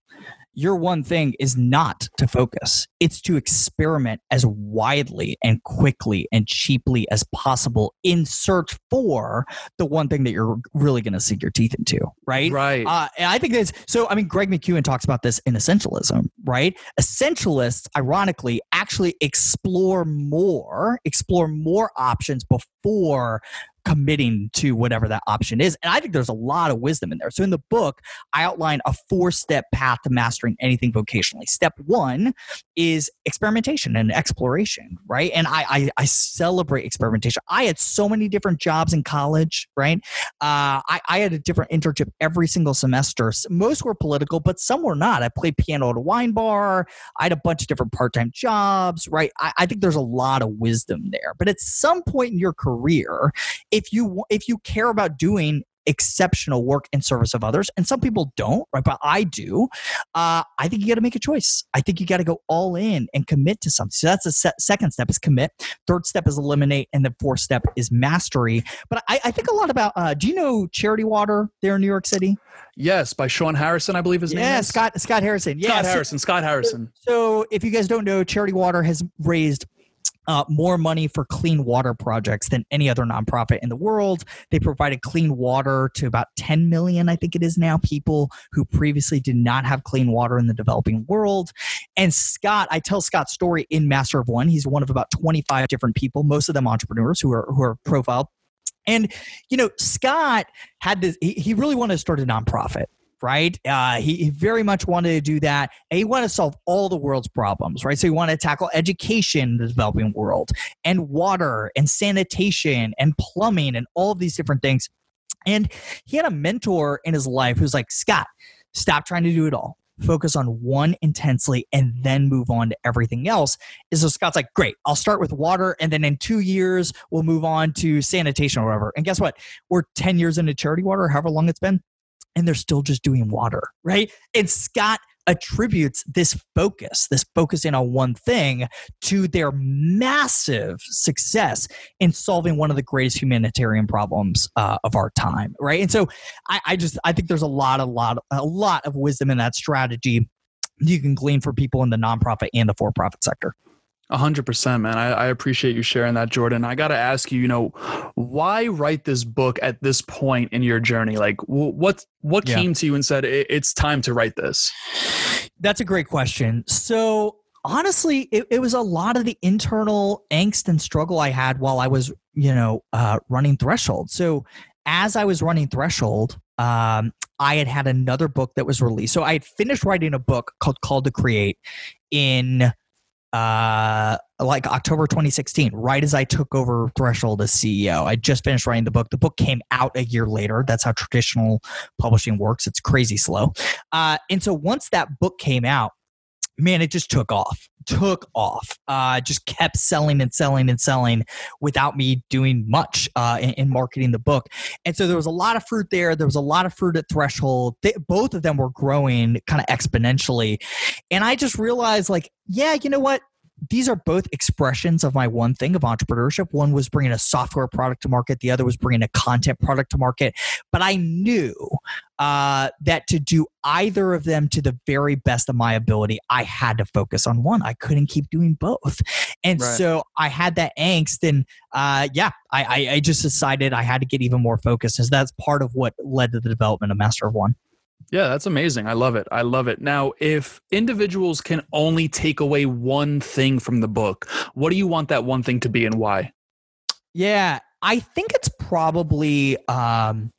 your one thing is not to focus. It's to experiment as widely and quickly and cheaply as possible in search for the one thing that you're really going to sink your teeth into, right? Right. Uh, and I think that's, so I mean, Greg McKeown talks about this in Essentialism, right? Essentialists, ironically, actually explore more, explore more options before committing to whatever that option is. And I think there's a lot of wisdom in there. So in the book, I outline a four-step path to mastering anything vocationally. Step one is experimentation and exploration, right? And I I, I celebrate experimentation. I had so many different jobs in college, right? Uh, I, I had a different internship every single semester. Most were political, but some were not. I played piano at a wine bar. I had a bunch of different part-time jobs, right? I, I think there's a lot of wisdom there. But at some point in your career, If you if you care about doing exceptional work in service of others. And some people don't, right? But I do. Uh, I think you got to make a choice. I think you got to go all in and commit to something. So that's the se- second step is commit. Third step is eliminate. And the fourth step is mastery. But I, I think a lot about, uh, do you know Charity Water there in New York City? Yes, by Sean Harrison, I believe his yeah, name is. Scott, Scott Harrison. Yeah, Scott Harrison. Scott Harrison. So, so if you guys don't know, Charity Water has raised Uh, more money for clean water projects than any other nonprofit in the world. They provided clean water to about ten million, I think it is now, people who previously did not have clean water in the developing world. And Scott, I tell Scott's story in Master of One. He's one of about twenty-five different people, most of them entrepreneurs who are who are profiled. And, you know, Scott had this, he, he really wanted to start a nonprofit. Right? Uh, he, he very much wanted to do that. And he wanted to solve all the world's problems, right? So he wanted to tackle education in the developing world and water and sanitation and plumbing and all of these different things. And he had a mentor in his life who's like, Scott, stop trying to do it all. Focus on one intensely and then move on to everything else. And so Scott's like, great, I'll start with water. And then in two years, we'll move on to sanitation or whatever. And guess what? We're ten years into Charity Water, however long it's been. And they're still just doing water, right? And Scott attributes this focus, this focus in on one thing, to their massive success in solving one of the greatest humanitarian problems uh, of our time, right? And so I, I just I think there's a lot, a lot, a lot of wisdom in that strategy you can glean for people in the nonprofit and the for-profit sector. A hundred percent, man. I, I appreciate you sharing that, Jordan. I got to ask you, you know, why write this book at this point in your journey? Like what, what yeah. came to you and said, it's time to write this? That's a great question. So honestly, it, it was a lot of the internal angst and struggle I had while I was, you know, uh, running Threshold. So as I was running Threshold, um, I had had another book that was released. So I had finished writing a book called Called to Create in Uh, like October twenty sixteen, right as I took over Threshold as C E O. I just finished writing the book. The book came out a year later. That's how traditional publishing works. It's crazy slow. Uh, and so once that book came out, man, it just took off, took off, uh, just kept selling and selling and selling without me doing much uh, in, in marketing the book. And so there was a lot of fruit there. There was a lot of fruit at Threshold. They, both of them were growing kind of exponentially. And I just realized like, yeah, you know what? These are both expressions of my one thing of entrepreneurship. One was bringing a software product to market. The other was bringing a content product to market. But I knew uh, that to do either of them to the very best of my ability, I had to focus on one. I couldn't keep doing both. And right. so I had that angst. And uh, yeah, I, I, I just decided I had to get even more focused. And so that's part of what led to the development of Master of One. Yeah, that's amazing. I love it. I love it. Now, if individuals can only take away one thing from the book, what do you want that one thing to be and why? Yeah, I think it's probably um,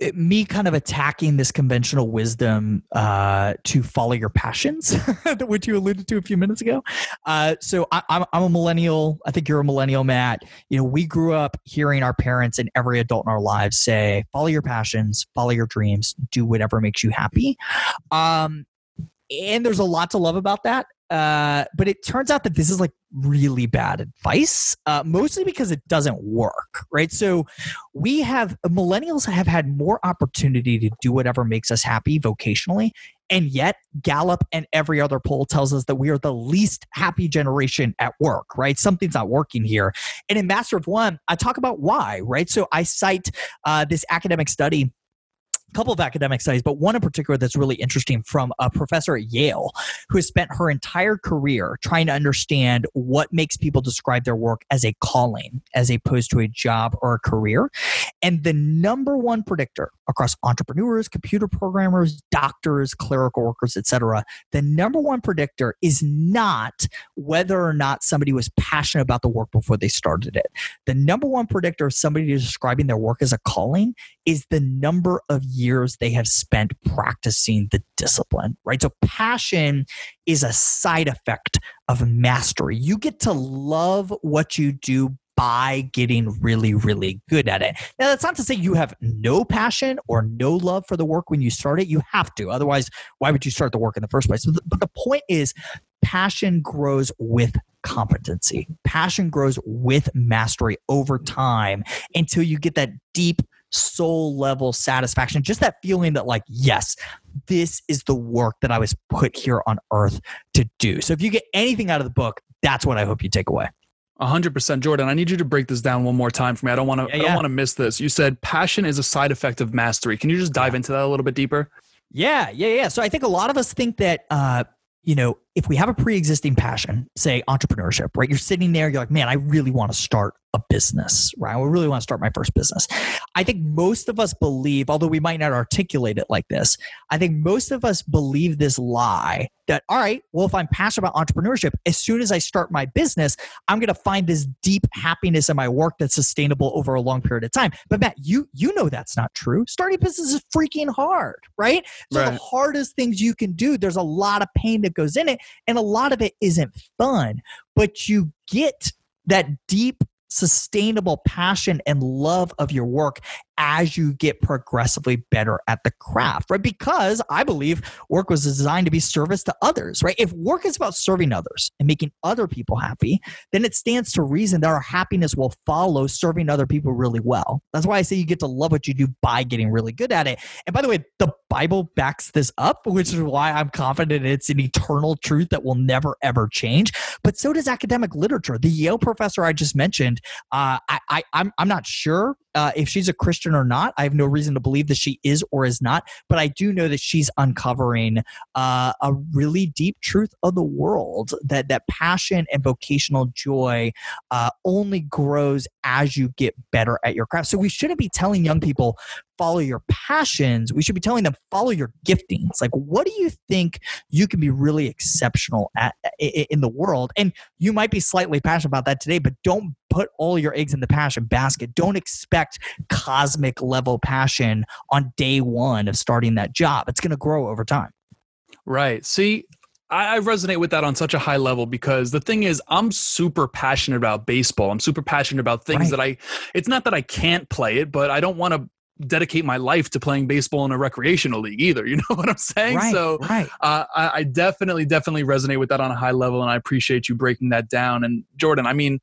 it, me kind of attacking this conventional wisdom uh, to follow your passions, which you alluded to a few minutes ago. Uh, so I, I'm, I'm a millennial. I think you're a millennial, Matt. You know, we grew up hearing our parents and every adult in our lives say, follow your passions, follow your dreams, do whatever makes you happy. Um, and there's a lot to love about that. Uh, but it turns out that this is like really bad advice, uh, mostly because it doesn't work, right? So we have, millennials have had more opportunity to do whatever makes us happy vocationally. And yet Gallup and every other poll tells us that we are the least happy generation at work, right? Something's not working here. And in Master of One, I talk about why, right? So I cite uh, this academic study, couple of academic studies, but one in particular that's really interesting from a professor at Yale who has spent her entire career trying to understand what makes people describe their work as a calling, as opposed to a job or a career. And the number one predictor across entrepreneurs, computer programmers, doctors, clerical workers, et cetera, the number one predictor is not whether or not somebody was passionate about the work before they started it. The number one predictor of somebody describing their work as a calling is the number of years they have spent practicing the discipline, right? So passion is a side effect of mastery. You get to love what you do by getting really, really good at it. Now, that's not to say you have no passion or no love for the work when you start it. You have to. Otherwise, why would you start the work in the first place? But the point is, passion grows with competency. Passion grows with mastery over time until you get that deep soul level satisfaction, just that feeling that like, yes, this is the work that I was put here on earth to do. So if you get anything out of the book, that's what I hope you take away. A hundred percent, Jordan. I need you to break this down one more time for me. I don't want to. Yeah, yeah. I don't want to miss this. You said passion is a side effect of mastery. Can you just dive into that a little bit deeper? Yeah, yeah, yeah. So I think a lot of us think that, uh, you know, if we have a pre-existing passion, say entrepreneurship, right? You're sitting there, you're like, man, I really want to start a business, right? I really want to start my first business. I think most of us believe, although we might not articulate it like this, I think most of us believe this lie that, all right, well, if I'm passionate about entrepreneurship, as soon as I start my business, I'm going to find this deep happiness in my work that's sustainable over a long period of time. But Matt, you you know that's not true. Starting a business is freaking hard, right? So right. The hardest things you can do, there's a lot of pain that goes in it, and a lot of it isn't fun, but you get that deep, sustainable passion and love of your work as you get progressively better at the craft, right? Because I believe work was designed to be service to others, right? If work is about serving others and making other people happy, then it stands to reason that our happiness will follow serving other people really well. That's why I say you get to love what you do by getting really good at it. And by the way, the Bible backs this up, which is why I'm confident it's an eternal truth that will never, ever change. But so does academic literature. The Yale professor I just mentioned, uh, I, I, I'm, I'm not sure Uh, if she's a Christian or not. I have no reason to believe that she is or is not, but I do know that she's uncovering uh, a really deep truth of the world, that that passion and vocational joy uh, only grows as you get better at your craft. So we shouldn't be telling young people, follow your passions. We should be telling them, follow your giftings. Like, what do you think you can be really exceptional at in the world? And you might be slightly passionate about that today, but don't put all your eggs in the passion basket. Don't expect cosmic level passion on day one of starting that job. It's going to grow over time. Right. See, I resonate with that on such a high level, because the thing is, I'm super passionate about baseball. I'm super passionate about things right. that I, it's not that I can't play it, but I don't want to dedicate my life to playing baseball in a recreational league either. You know what I'm saying? Right, so right. Uh, I, I definitely, definitely resonate with that on a high level. And I appreciate you breaking that down. And Jordan, I mean,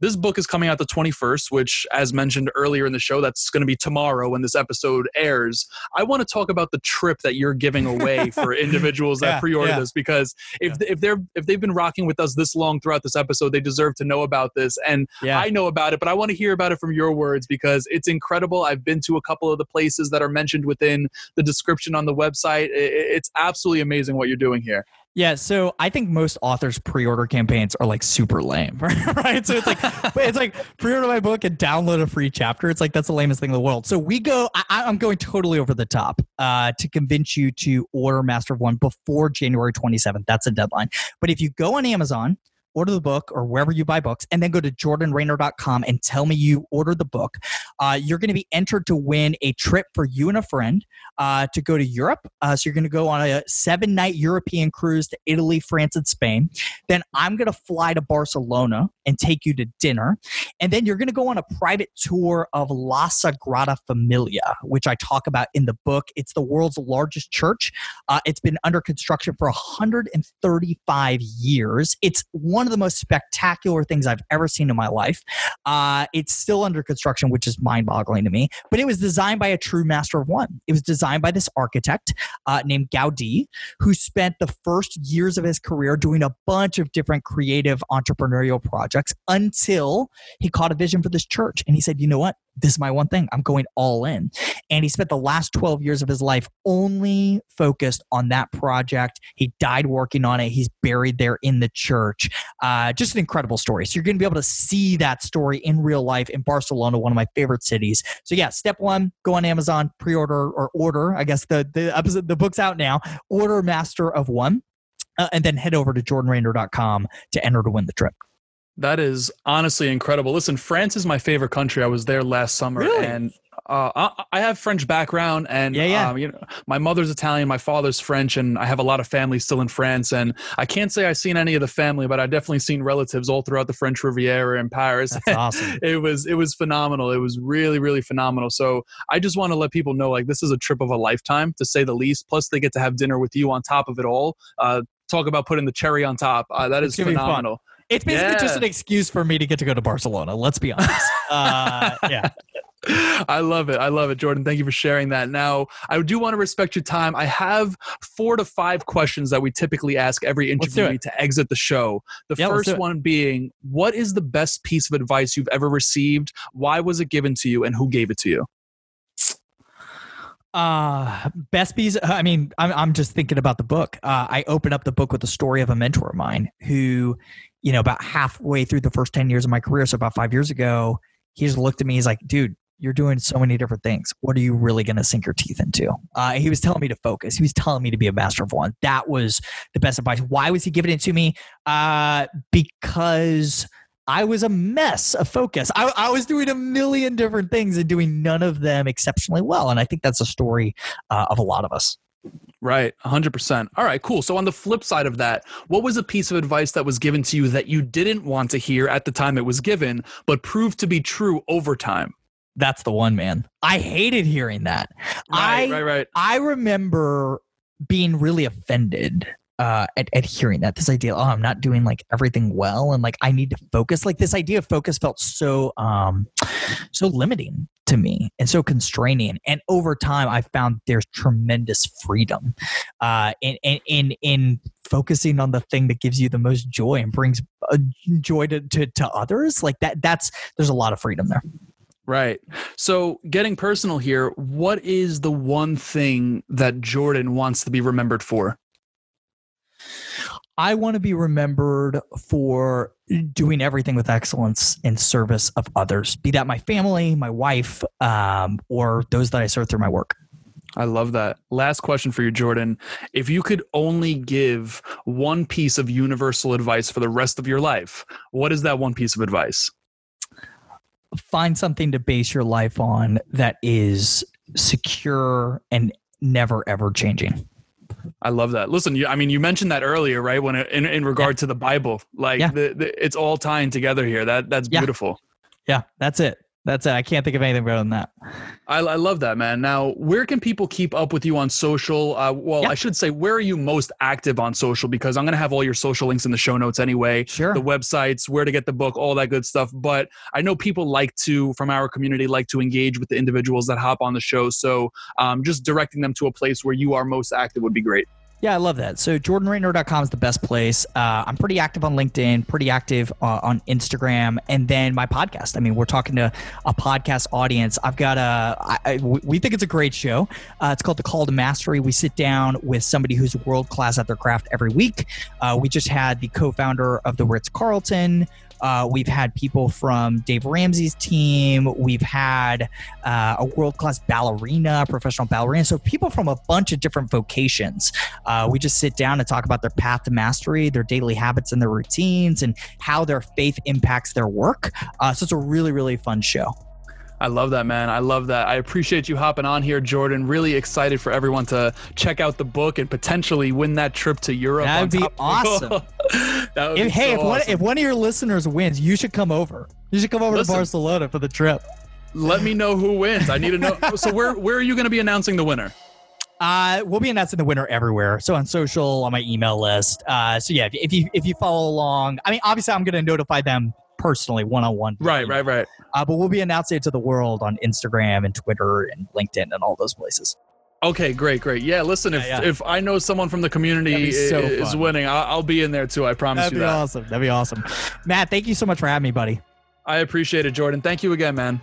this book is coming out the twenty-first, which, as mentioned earlier in the show, that's going to be tomorrow when this episode airs. I want to talk about the trip that you're giving away for individuals yeah, that pre-order yeah. this, because if yeah. if they're if they've been rocking with us this long throughout this episode, they deserve to know about this. And yeah. I know about it, but I want to hear about it from your words, because it's incredible. I've been to a couple of the places that are mentioned within the description on the website. It's absolutely amazing what you're doing here. Yeah, so I think most authors' pre-order campaigns are like super lame, right? So it's like it's like pre-order my book and download a free chapter. It's like, that's the lamest thing in the world. So we go, I, I'm going totally over the top uh, to convince you to order Master of One before January twenty-seventh. That's a deadline. But if you go on Amazon, order the book, or wherever you buy books, and then go to jordan raynor dot com and tell me you ordered the book, Uh, you're going to be entered to win a trip for you and a friend uh, to go to Europe. Uh, so you're going to go on a seven-night European cruise to Italy, France, and Spain. Then I'm going to fly to Barcelona and take you to dinner. And then you're going to go on a private tour of La Sagrada Familia, which I talk about in the book. It's the world's largest church. Uh, it's been under construction for one hundred thirty-five years. It's one One of the most spectacular things I've ever seen in my life. Uh, it's still under construction, which is mind-boggling to me. But it was designed by a true master of one. It was designed by this architect uh, named Gaudi, who spent the first years of his career doing a bunch of different creative entrepreneurial projects until he caught a vision for this church. And he said, you know what? This is my one thing. I'm going all in. And he spent the last twelve years of his life only focused on that project. He died working on it. He's buried there in the church. Uh, just an incredible story. So you're going to be able to see that story in real life in Barcelona, one of my favorite cities. So yeah, step one, go on Amazon, pre-order or order. I guess the, the episode, the book's out now. Order Master of One, uh, and then head over to jordan raynor dot com to enter to win the trip. That is honestly incredible. Listen, France is my favorite country. I was there last summer. Really? And uh, I, I have French background, and yeah, yeah. Um, you know, my mother's Italian, my father's French, and I have a lot of family still in France. And I can't say I've seen any of the family, but I've definitely seen relatives all throughout the French Riviera and Paris. That's awesome. It was it was phenomenal. It was really, really phenomenal. So I just want to let people know, like, this is a trip of a lifetime, to say the least. Plus, they get to have dinner with you on top of it all. Uh, talk about putting the cherry on top. Uh, that it's is phenomenal. It's basically yeah. just an excuse for me to get to go to Barcelona. Let's be honest. Uh, yeah. I love it. I love it, Jordan. Thank you for sharing that. Now, I do want to respect your time. I have four to five questions that we typically ask every interviewee to exit the show. The yeah, first one being, what is the best piece of advice you've ever received? Why was it given to you and who gave it to you? Uh, best piece. I mean, I'm, I'm just thinking about the book. Uh, I opened up the book with the story of a mentor of mine who, you know, about halfway through the first ten years of my career, so about five years ago, he just looked at me. He's like, dude, you're doing so many different things. What are you really going to sink your teeth into? Uh, he was telling me to focus. He was telling me to be a master of one. That was the best advice. Why was he giving it to me? Uh, because I was a mess of focus. I, I was doing a million different things and doing none of them exceptionally well. And I think that's a story uh, of a lot of us. Right. one hundred percent. All right, cool. So on the flip side of that, what was a piece of advice that was given to you that you didn't want to hear at the time it was given, but proved to be true over time? That's the one, man. I hated hearing that. Right, I, right, right. I remember being really offended uh, at, at hearing that, this idea, oh, I'm not doing like everything well. And like, I need to focus. Like this idea of focus felt so, um, so limiting to me and so constraining. And over time I found there's tremendous freedom, uh, in, in, in, in focusing on the thing that gives you the most joy and brings joy to, to, to others. Like that, that's, there's a lot of freedom there. Right. So getting personal here, what is the one thing that Jordan wants to be remembered for? I want to be remembered for doing everything with excellence in service of others, be that my family, my wife, um, or those that I serve through my work. I love that. Last question for you, Jordan. If you could only give one piece of universal advice for the rest of your life, what is that one piece of advice? Find something to base your life on that is secure and never, ever changing. I love that. Listen, you, I mean, you mentioned that earlier, right? When in, in regard yeah. to the Bible, like yeah. the, the, it's all tying together here. That That's yeah. beautiful. Yeah, that's it. That's it. I can't think of anything better than that. I, I love that, man. Now, where can people keep up with you on social? Uh, well, yeah. I should say, where are you most active on social? Because I'm going to have all your social links in the show notes anyway. Sure. The websites, where to get the book, all that good stuff. But I know people like to, from our community, like to engage with the individuals that hop on the show. So um, just directing them to a place where you are most active would be great. Yeah, I love that. So jordan raynor dot com is the best place. Uh, I'm pretty active on LinkedIn, pretty active uh, on Instagram, and then my podcast. I mean, we're talking to a podcast audience. I've got a, I, I, we think it's a great show. Uh, it's called The Call to Mastery. We sit down with somebody who's world-class at their craft every week. Uh, we just had the co-founder of the Ritz-Carlton. Uh, we've had people from Dave Ramsey's team. We've had uh, a world-class ballerina, professional ballerina. So people from a bunch of different vocations. Uh, we just sit down and talk about their path to mastery, their daily habits and their routines, and how their faith impacts their work. Uh, so it's a really, really fun show. I love that, man. I love that. I appreciate you hopping on here, Jordan. Really excited for everyone to check out the book and potentially win that trip to Europe. That'd be awesome. That would if, be hey, so if, awesome. One, if one of your listeners wins, you should come over. You should come over Listen, to Barcelona for the trip. Let me know who wins. I need to know. So where, where are you going to be announcing the winner? Uh, we'll be announcing the winner everywhere. So on social, on my email list. Uh, so yeah, if, if you if you follow along, I mean, obviously I'm going to notify them personally, one-on-one. Right, right, right. Uh, but we'll be announcing it to the world on Instagram and Twitter and LinkedIn and all those places. Okay, great, great. Yeah, listen, if yeah, yeah. if I know someone from the community so is fun. winning, I'll, I'll be in there too. I promise That'd you that. That'd be awesome. That'd be awesome. Matt, thank you so much for having me, buddy. I appreciate it, Jordan. Thank you again, man.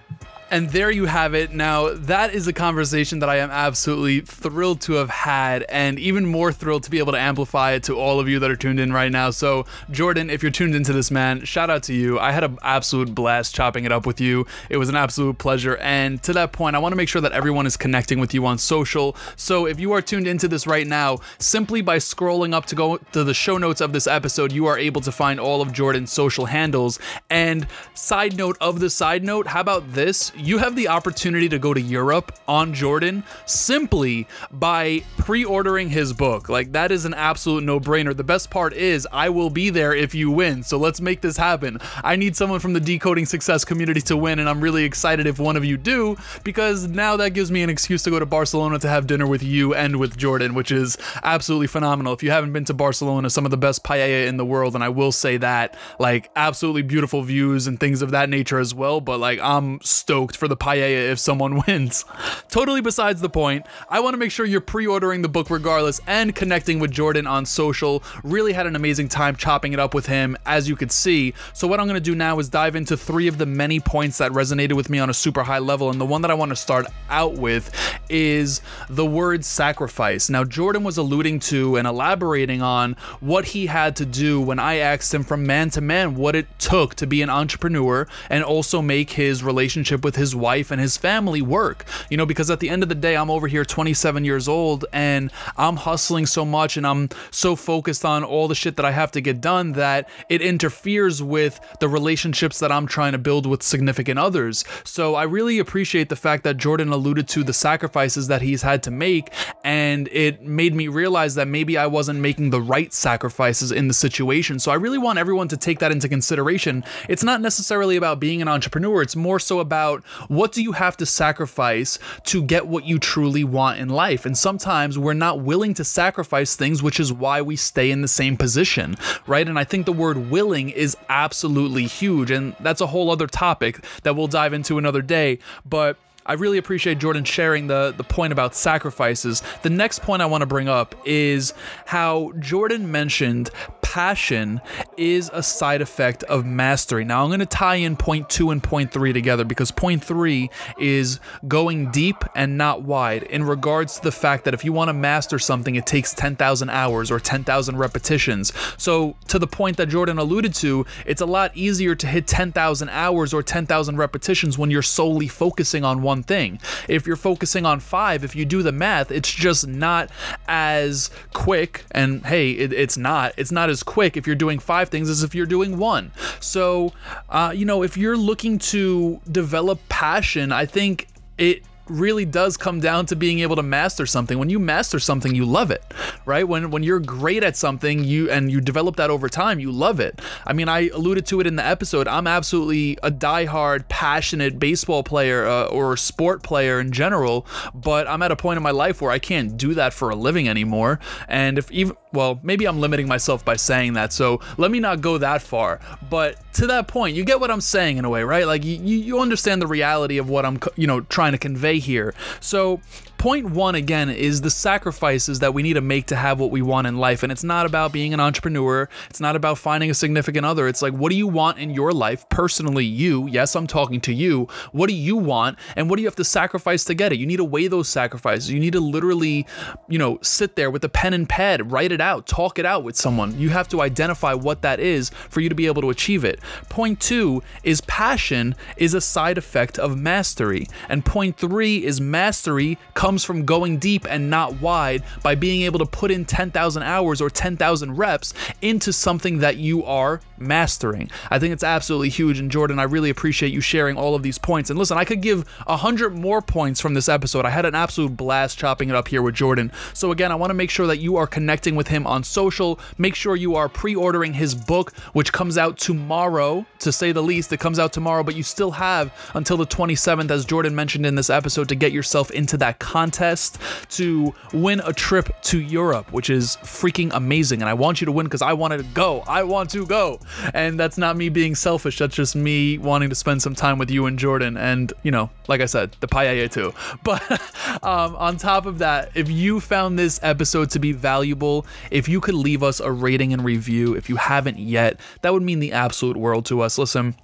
And there you have it. Now, that is a conversation that I am absolutely thrilled to have had, and even more thrilled to be able to amplify it to all of you that are tuned in right now. So, Jordan, if you're tuned into this, man, shout out to you. I had an absolute blast chopping it up with you. It was an absolute pleasure. And to that point, I want to make sure that everyone is connecting with you on social. So if you are tuned into this right now, simply by scrolling up to go to the show notes of this episode, you are able to find all of Jordan's social handles. And side note of the side note, how about this? you have the opportunity to go to Europe on Jordan simply by pre-ordering his book. Like, that is an absolute no-brainer. The best part is I will be there if you win, so let's make this happen. I need someone from the Decoding Success community to win, and I'm really excited if one of you do, because now that gives me an excuse to go to Barcelona to have dinner with you and with Jordan, which is absolutely phenomenal. If you haven't been to Barcelona, some of the best paella in the world, and I will say that, like, absolutely beautiful views and things of that nature as well, but like, I'm stoked for the paella if someone wins. Totally besides the point, I want to make sure you're pre-ordering the book regardless and connecting with Jordan on social. Really had an amazing time chopping it up with him, as you could see. So what I'm going to do now is dive into three of the many points that resonated with me on a super high level, and the one that I want to start out with is the word sacrifice. Now, Jordan was alluding to and elaborating on what he had to do when I asked him from man to man what it took to be an entrepreneur and also make his relationship with his wife and his family work. You know, because at the end of the day, I'm over here twenty-seven years old and I'm hustling so much and I'm so focused on all the shit that I have to get done that it interferes with the relationships that I'm trying to build with significant others. So I really appreciate the fact that Jordan alluded to the sacrifices that he's had to make, and it made me realize that maybe I wasn't making the right sacrifices in the situation. So I really want everyone to take that into consideration. It's not necessarily about being an entrepreneur. It's more so about what do you have to sacrifice to get what you truly want in life. And sometimes we're not willing to sacrifice things, which is why we stay in the same position, right? And I think the word willing is absolutely huge. And that's a whole other topic that we'll dive into another day. But I really appreciate Jordan sharing the, the point about sacrifices. The next point I want to bring up is how Jordan mentioned passion is a side effect of mastery. Now, I'm going to tie in point two and point three together, because point three is going deep and not wide in regards to the fact that if you want to master something, it takes ten thousand hours or ten thousand repetitions. So to the point that Jordan alluded to, it's a lot easier to hit ten thousand hours or ten thousand repetitions when you're solely focusing on one One thing. If you're focusing on five, if you do the math, it's just not as quick. And hey, it, it's not. It's not as quick if you're doing five things as if you're doing one. So, uh, you know, if you're looking to develop passion, I think it really does come down to being able to master something. When you master something, you love it, right? When when you're great at something, you and you develop that over time, you love it. I mean, I alluded to it in the episode. I'm absolutely a diehard, passionate baseball player uh, or sport player in general, but I'm at a point in my life where I can't do that for a living anymore. And if even, well, maybe I'm limiting myself by saying that, so let me not go that far. But to that point, you get what I'm saying in a way, right? Like, you, you understand the reality of what I'm, you know, trying to convey here. So point one, again, is the sacrifices that we need to make to have what we want in life. And it's not about being an entrepreneur. It's not about finding a significant other. It's like, what do you want in your life? Personally, you, yes, I'm talking to you. What do you want? And what do you have to sacrifice to get it? You need to weigh those sacrifices. You need to literally, you know, sit there with a pen and pad, write it out, talk it out with someone. You have to identify what that is for you to be able to achieve it. Point two is passion is a side effect of mastery. And point three is mastery comes from going deep and not wide by being able to put in ten thousand hours or ten thousand reps into something that you are mastering. I think it's absolutely huge. And Jordan, I really appreciate you sharing all of these points. And listen, I could give a hundred more points from this episode. I had an absolute blast chopping it up here with Jordan. So again, I want to make sure that you are connecting with him on social. Make sure you are pre-ordering his book, which comes out tomorrow, to say the least. It comes out tomorrow, but you still have until the twenty-seventh, as Jordan mentioned in this episode, to get yourself into that contest to win a trip to Europe, which is freaking amazing. And I want you to win because I wanted to go. I want to go. And that's not me being selfish. That's just me wanting to spend some time with you and Jordan. And, you know, like I said, the paella too. But um, on top of that, if you found this episode to be valuable, if you could leave us a rating and review, if you haven't yet, that would mean the absolute world to us. Listen,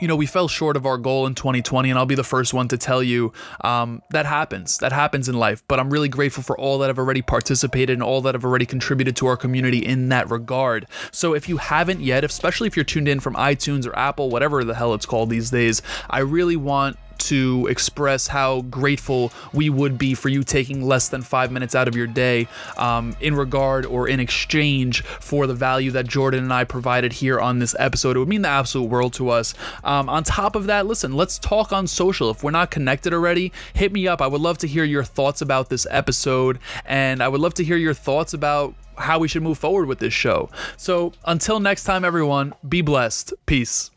you know, we fell short of our goal in twenty twenty, and I'll be the first one to tell you um, that happens. That happens in life. But I'm really grateful for all that have already participated and all that have already contributed to our community in that regard. So if you haven't yet, especially if you're tuned in from iTunes or Apple, whatever the hell it's called these days, I really want to express how grateful we would be for you taking less than five minutes out of your day um, in regard or in exchange for the value that Jordan and I provided here on this episode. It would mean the absolute world to us. Um, on top of that, listen, let's talk on social. If we're not connected already, hit me up. I would love to hear your thoughts about this episode, and I would love to hear your thoughts about how we should move forward with this show. So until next time, everyone, be blessed. Peace.